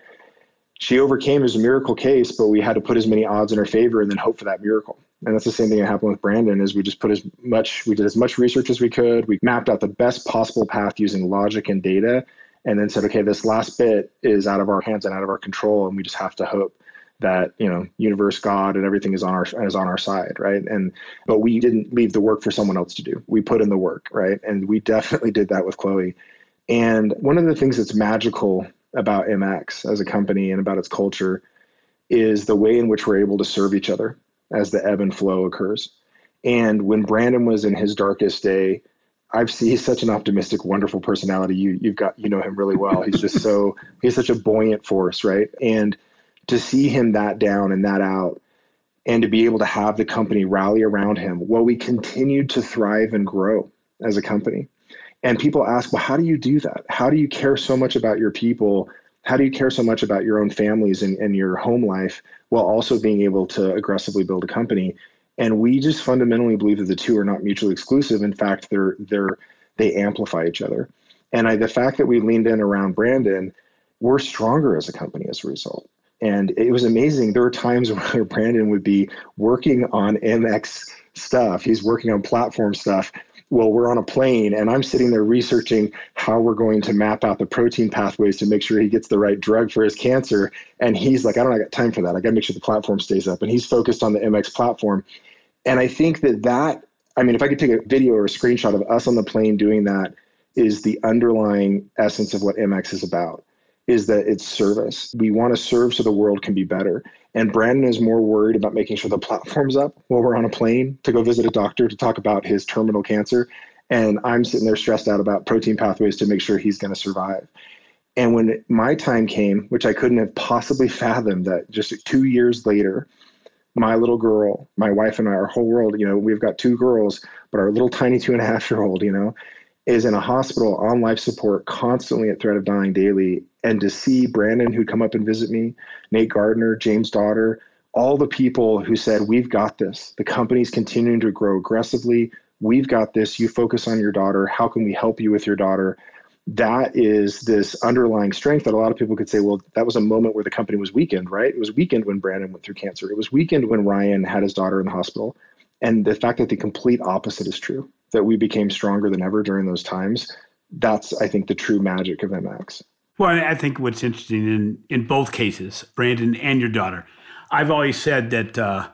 she overcame as a miracle case, but we had to put as many odds in her favor and then hope for that miracle. And that's the same thing that happened with Brandon is we just put as much, we did as much research as we could. We mapped out the best possible path using logic and data and then said, okay, this last bit is out of our hands and out of our control. And we just have to hope that, you know, universe, God, and everything is on our is on our side, right? And but we didn't leave the work for someone else to do. We put in the work, right? And we definitely did that with Chloe. And one of the things that's magical about M X as a company and about its culture is the way in which we're able to serve each other as the ebb and flow occurs. And when Brandon was in his darkest day, I've seen he's such an optimistic, wonderful personality. You you've got you know him really well. He's just so he's such a buoyant force, right? And to see him that down and that out and to be able to have the company rally around him while we continued to thrive and grow as a company. And people ask, well, how do you do that? How do you care so much about your people? How do you care so much about your own families and, and your home life while also being able to aggressively build a company? And we just fundamentally believe that the two are not mutually exclusive. In fact, they're, they're, they amplify each other. And I, the fact that we leaned in around Brandon, we're stronger as a company as a result. And it was amazing. There were times where Brandon would be working on M X stuff. He's working on platform stuff. Well, we're on a plane and I'm sitting there researching how we're going to map out the protein pathways to make sure he gets the right drug for his cancer. And he's like, I don't I got time for that. I got to make sure the platform stays up. And he's focused on the M X platform. And I think that that, I mean, if I could take a video or a screenshot of us on the plane doing that is the underlying essence of what M X is about. Is that it's service. We want to serve so the world can be better. And Brandon is more worried about making sure the platform's up while we're on a plane to go visit a doctor to talk about his terminal cancer. And I'm sitting there stressed out about protein pathways to make sure he's going to survive. And when my time came, which I couldn't have possibly fathomed that just two years later, my little girl, my wife and I, our whole world, you know, we've got two girls, but our little tiny two and a half year old, you know, is in a hospital on life support, constantly at threat of dying daily. And to see Brandon, who'd come up and visit me, Nate Gardner, James Dodder, all the people who said, we've got this. The company's continuing to grow aggressively. We've got this. You focus on your daughter. How can we help you with your daughter? That is this underlying strength that a lot of people could say, well, that was a moment where the company was weakened, right? It was weakened when Brandon went through cancer. It was weakened when Ryan had his daughter in the hospital. And the fact that the complete opposite is true, that we became stronger than ever during those times, that's, I think, the true magic of M X. Well, I think what's interesting in, in both cases, Brandon and your daughter, I've always said that uh,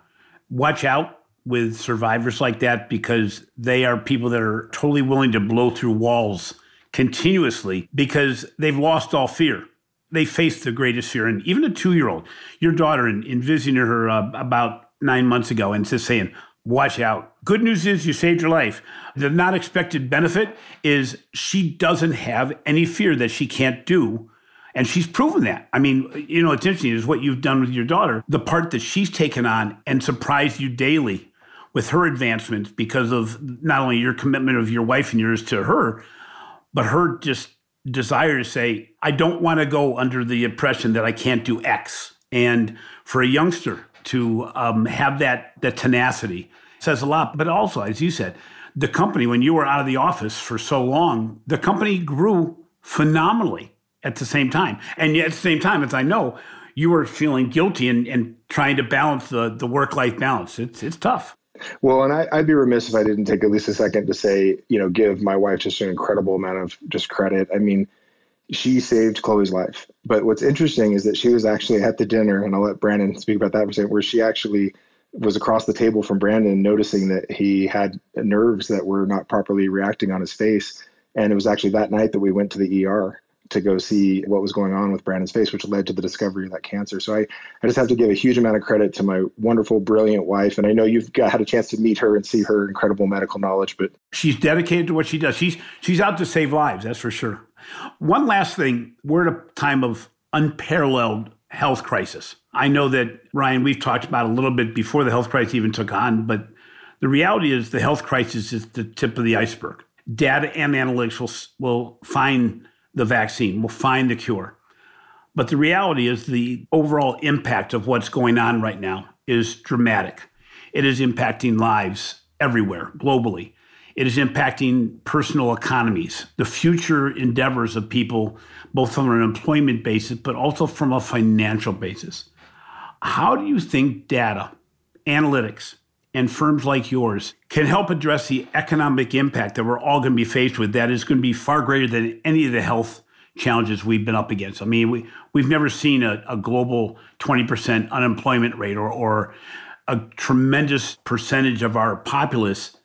watch out with survivors like that, because they are people that are totally willing to blow through walls continuously because they've lost all fear. They face the greatest fear. And even a two-year-old, your daughter, in, in visiting her uh, about nine months ago and just saying, watch out. Good news is you saved your life. The not expected benefit is she doesn't have any fear that she can't do. And she's proven that. I mean, you know, it's interesting is what you've done with your daughter, the part that she's taken on and surprised you daily with her advancements because of not only your commitment of your wife and yours to her, but her just desire to say, I don't want to go under the impression that I can't do X. And for a youngster to um, have that, that tenacity says a lot. But also, as you said, the company, when you were out of the office for so long, the company grew phenomenally at the same time. And yet at the same time, as I know, you were feeling guilty and, and trying to balance the, the work-life balance. It's it's tough. Well, and I, I'd be remiss if I didn't take at least a second to say, you know, give my wife just an incredible amount of just credit. I mean, she saved Chloe's life. But what's interesting is that she was actually at the dinner, and I'll let Brandon speak about that for a second, where she actually was across the table from Brandon, noticing that he had nerves that were not properly reacting on his face. And it was actually that night that we went to the E R to go see what was going on with Brandon's face, which led to the discovery of that cancer. So I, I just have to give a huge amount of credit to my wonderful, brilliant wife. And I know you've got, had a chance to meet her and see her incredible medical knowledge, but she's dedicated to what she does. She's she's out to save lives, that's for sure. One last thing, we're at a time of unparalleled health crisis. I know that, Ryan, we've talked about a little bit before the health crisis even took on, but the reality is the health crisis is the tip of the iceberg. Data and analytics will will find the vaccine, will find the cure. But the reality is the overall impact of what's going on right now is dramatic. It is impacting lives everywhere, globally. It is impacting personal economies, the future endeavors of people, both from an employment basis, but also from a financial basis. How do you think data, analytics, and firms like yours can help address the economic impact that we're all going to be faced with that is going to be far greater than any of the health challenges we've been up against? I mean, we, we've never seen a, a global twenty percent unemployment rate or, or a tremendous percentage of our populace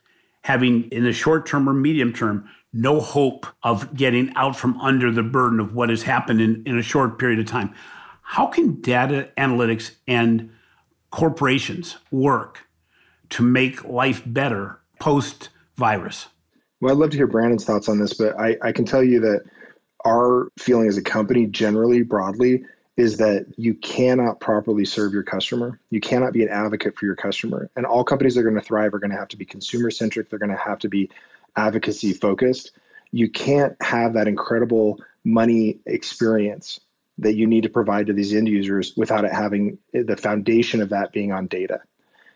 having, in the short term or medium term, no hope of getting out from under the burden of what has happened in, in a short period of time. How can data analytics and corporations work to make life better post-virus? Well, I'd love to hear Brandon's thoughts on this, but I, I can tell you that our feeling as a company generally, broadly, is that you cannot properly serve your customer. You cannot be an advocate for your customer. And all companies that are going to thrive are going to have to be consumer-centric. They're going to have to be advocacy-focused. You can't have that incredible money experience that you need to provide to these end users without it having the foundation of that being on data.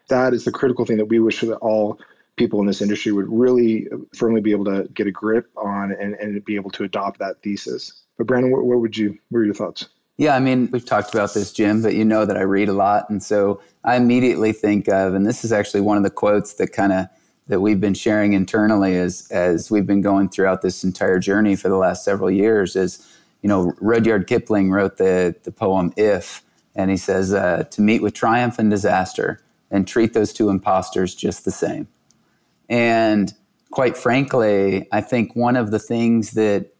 That is the critical thing that we wish that all people in this industry would really firmly be able to get a grip on and, and be able to adopt that thesis. But Brandon, what, what would you, what are your thoughts? Yeah, I mean, we've talked about this, Jim, but you know that I read a lot. And so I immediately think of, and this is actually one of the quotes that kind of, that we've been sharing internally as, as we've been going throughout this entire journey for the last several years is, you know, Rudyard Kipling wrote the, the poem, If, and he says, uh, to meet with triumph and disaster, and treat those two imposters just the same. And quite frankly, I think one of the things that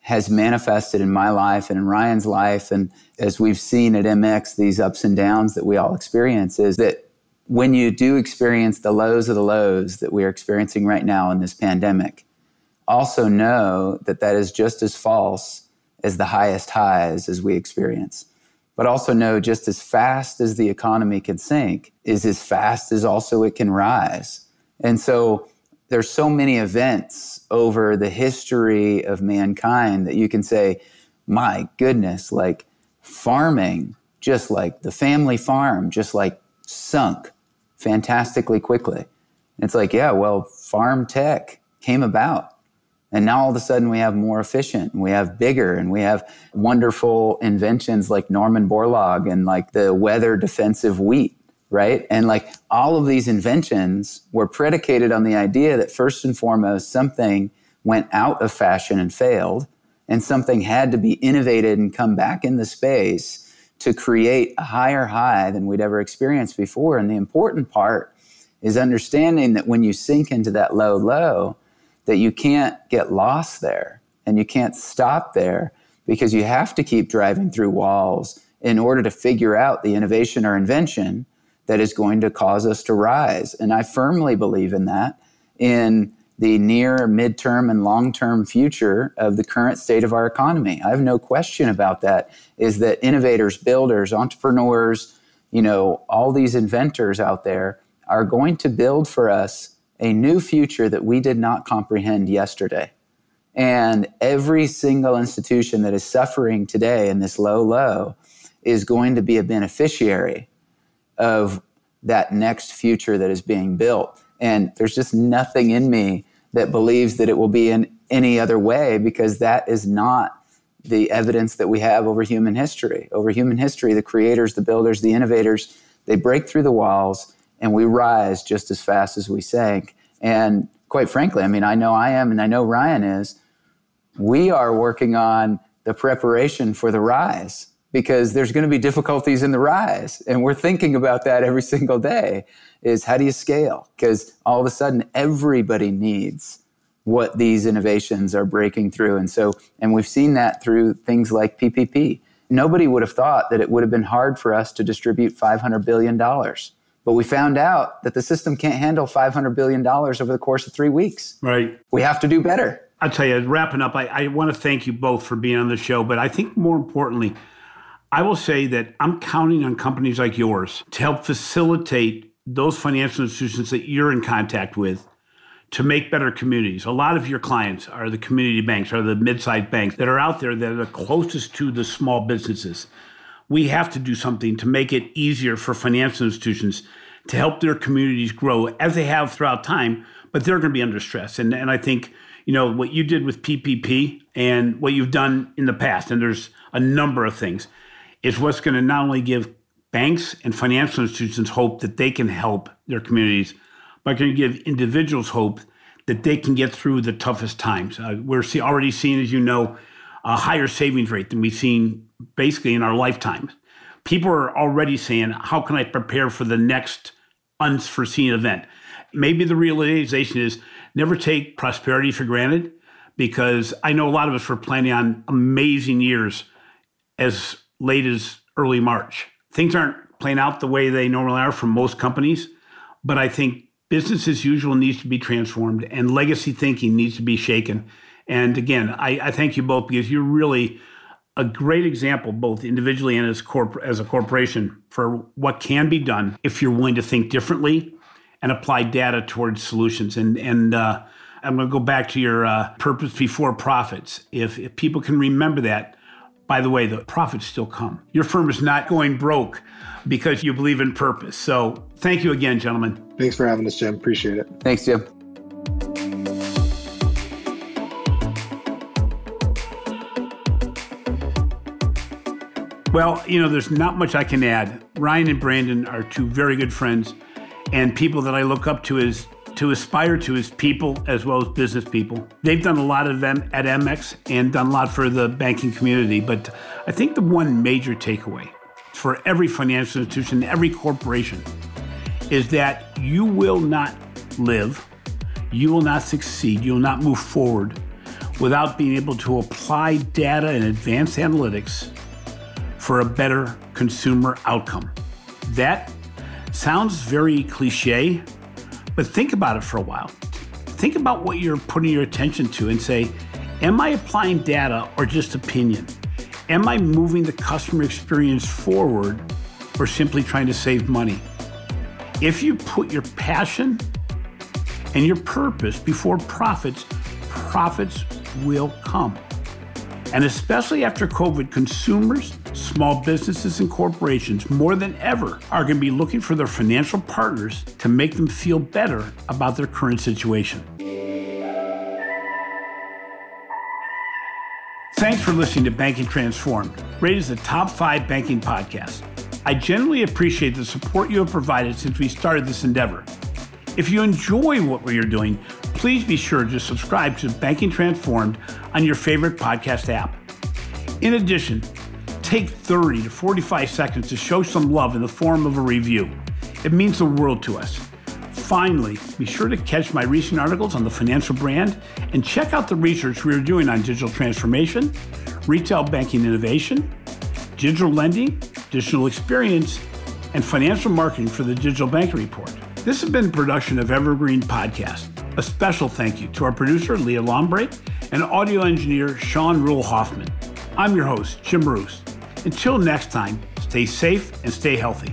has manifested in my life and in Ryan's life, and as we've seen at M X, these ups and downs that we all experience, is that when you do experience the lows of the lows that we are experiencing right now in this pandemic, also know that that is just as false as the highest highs as we experience. But also know just as fast as the economy can sink is as fast as also it can rise. And so there's so many events over the history of mankind that you can say, my goodness, like farming, just like the family farm, just like sunk fantastically quickly. And it's like, yeah, well, farm tech came about. And now all of a sudden we have more efficient and we have bigger and we have wonderful inventions like Norman Borlaug and like the weather defensive wheat, right? And like all of these inventions were predicated on the idea that first and foremost, something went out of fashion and failed, and something had to be innovated and come back in the space to create a higher high than we'd ever experienced before. And the important part is understanding that when you sink into that low low, that you can't get lost there and you can't stop there, because you have to keep driving through walls in order to figure out the innovation or invention that is going to cause us to rise. And I firmly believe in that in the near, midterm, and long-term future of the current state of our economy. I have no question about that, is that innovators, builders, entrepreneurs, you know, all these inventors out there are going to build for us a new future that we did not comprehend yesterday. And every single institution that is suffering today in this low, low is going to be a beneficiary of that next future that is being built. And there's just nothing in me that believes that it will be in any other way, because that is not the evidence that we have over human history. Over human history, the creators, the builders, the innovators, they break through the walls and we rise just as fast as we sank. And quite frankly, I mean, I know I am and I know Ryan is, we are working on the preparation for the rise, because there's going to be difficulties in the rise. And we're thinking about that every single day, is how do you scale? Because all of a sudden, everybody needs what these innovations are breaking through. And so, and we've seen that through things like P P P. Nobody would have thought that it would have been hard for us to distribute five hundred billion dollars. But we found out that the system can't handle five hundred billion dollars over the course of three weeks. Right. We have to do better. I'll tell you, wrapping up, I, I want to thank you both for being on the show. But I think more importantly, I will say that I'm counting on companies like yours to help facilitate those financial institutions that you're in contact with to make better communities. A lot of your clients are the community banks, are the mid-sized banks that are out there that are the closest to the small businesses. We have to do something to make it easier for financial institutions to help their communities grow as they have throughout time, but they're going to be under stress. And and I think, you know, what you did with P P P and what you've done in the past, and there's a number of things, is what's going to not only give banks and financial institutions hope that they can help their communities, but going to give individuals hope that they can get through the toughest times. Uh, we're see, already seeing, as you know, a higher savings rate than we've seen basically in our lifetime. People are already saying, how can I prepare for the next unforeseen event? Maybe the realization is never take prosperity for granted, because I know a lot of us were planning on amazing years as late as early March. Things aren't playing out the way they normally are for most companies, but I think business as usual needs to be transformed and legacy thinking needs to be shaken. And again, I, I thank you both, because you're really a great example, both individually and as, corp- as a corporation, for what can be done if you're willing to think differently and apply data towards solutions. And and uh, I'm going to go back to your uh, purpose before profits. If, if people can remember that, by the way, the profits still come. Your firm is not going broke because you believe in purpose. So thank you again, gentlemen. Thanks for having us, Jim. Appreciate it. Thanks, Jim. Well, you know, there's not much I can add. Ryan and Brandon are two very good friends and people that I look up to as to aspire to as people as well as business people. They've done a lot of them at M X and done a lot for the banking community. But I think the one major takeaway for every financial institution, every corporation, is that you will not live, you will not succeed, you will not move forward without being able to apply data and advanced analytics for a better consumer outcome. That sounds very cliche, but think about it for a while. think about what you're putting your attention to and say, am I applying data or just opinion? Am I moving the customer experience forward or simply trying to save money? If you put your passion and your purpose before profits, profits will come. And especially after COVID, consumers, small businesses, and corporations more than ever are going to be looking for their financial partners to make them feel better about their current situation. Thanks for listening to Banking Transformed, rated as the top five banking podcast. I genuinely appreciate the support you have provided since we started this endeavor. If you enjoy what we are doing, please be sure to subscribe to Banking Transformed on your favorite podcast app. In addition, take thirty to forty-five seconds to show some love in the form of a review. It means the world to us. Finally, be sure to catch my recent articles on the Financial Brand and check out the research we are doing on digital transformation, retail banking innovation, digital lending, digital experience, and financial marketing for the Digital Banking Report. This has been a production of Evergreen Podcast. A special thank you to our producer, Leah Lombre, and audio engineer, Sean Rule Hoffman. I'm your host, Jim Marous. Until next time, stay safe and stay healthy.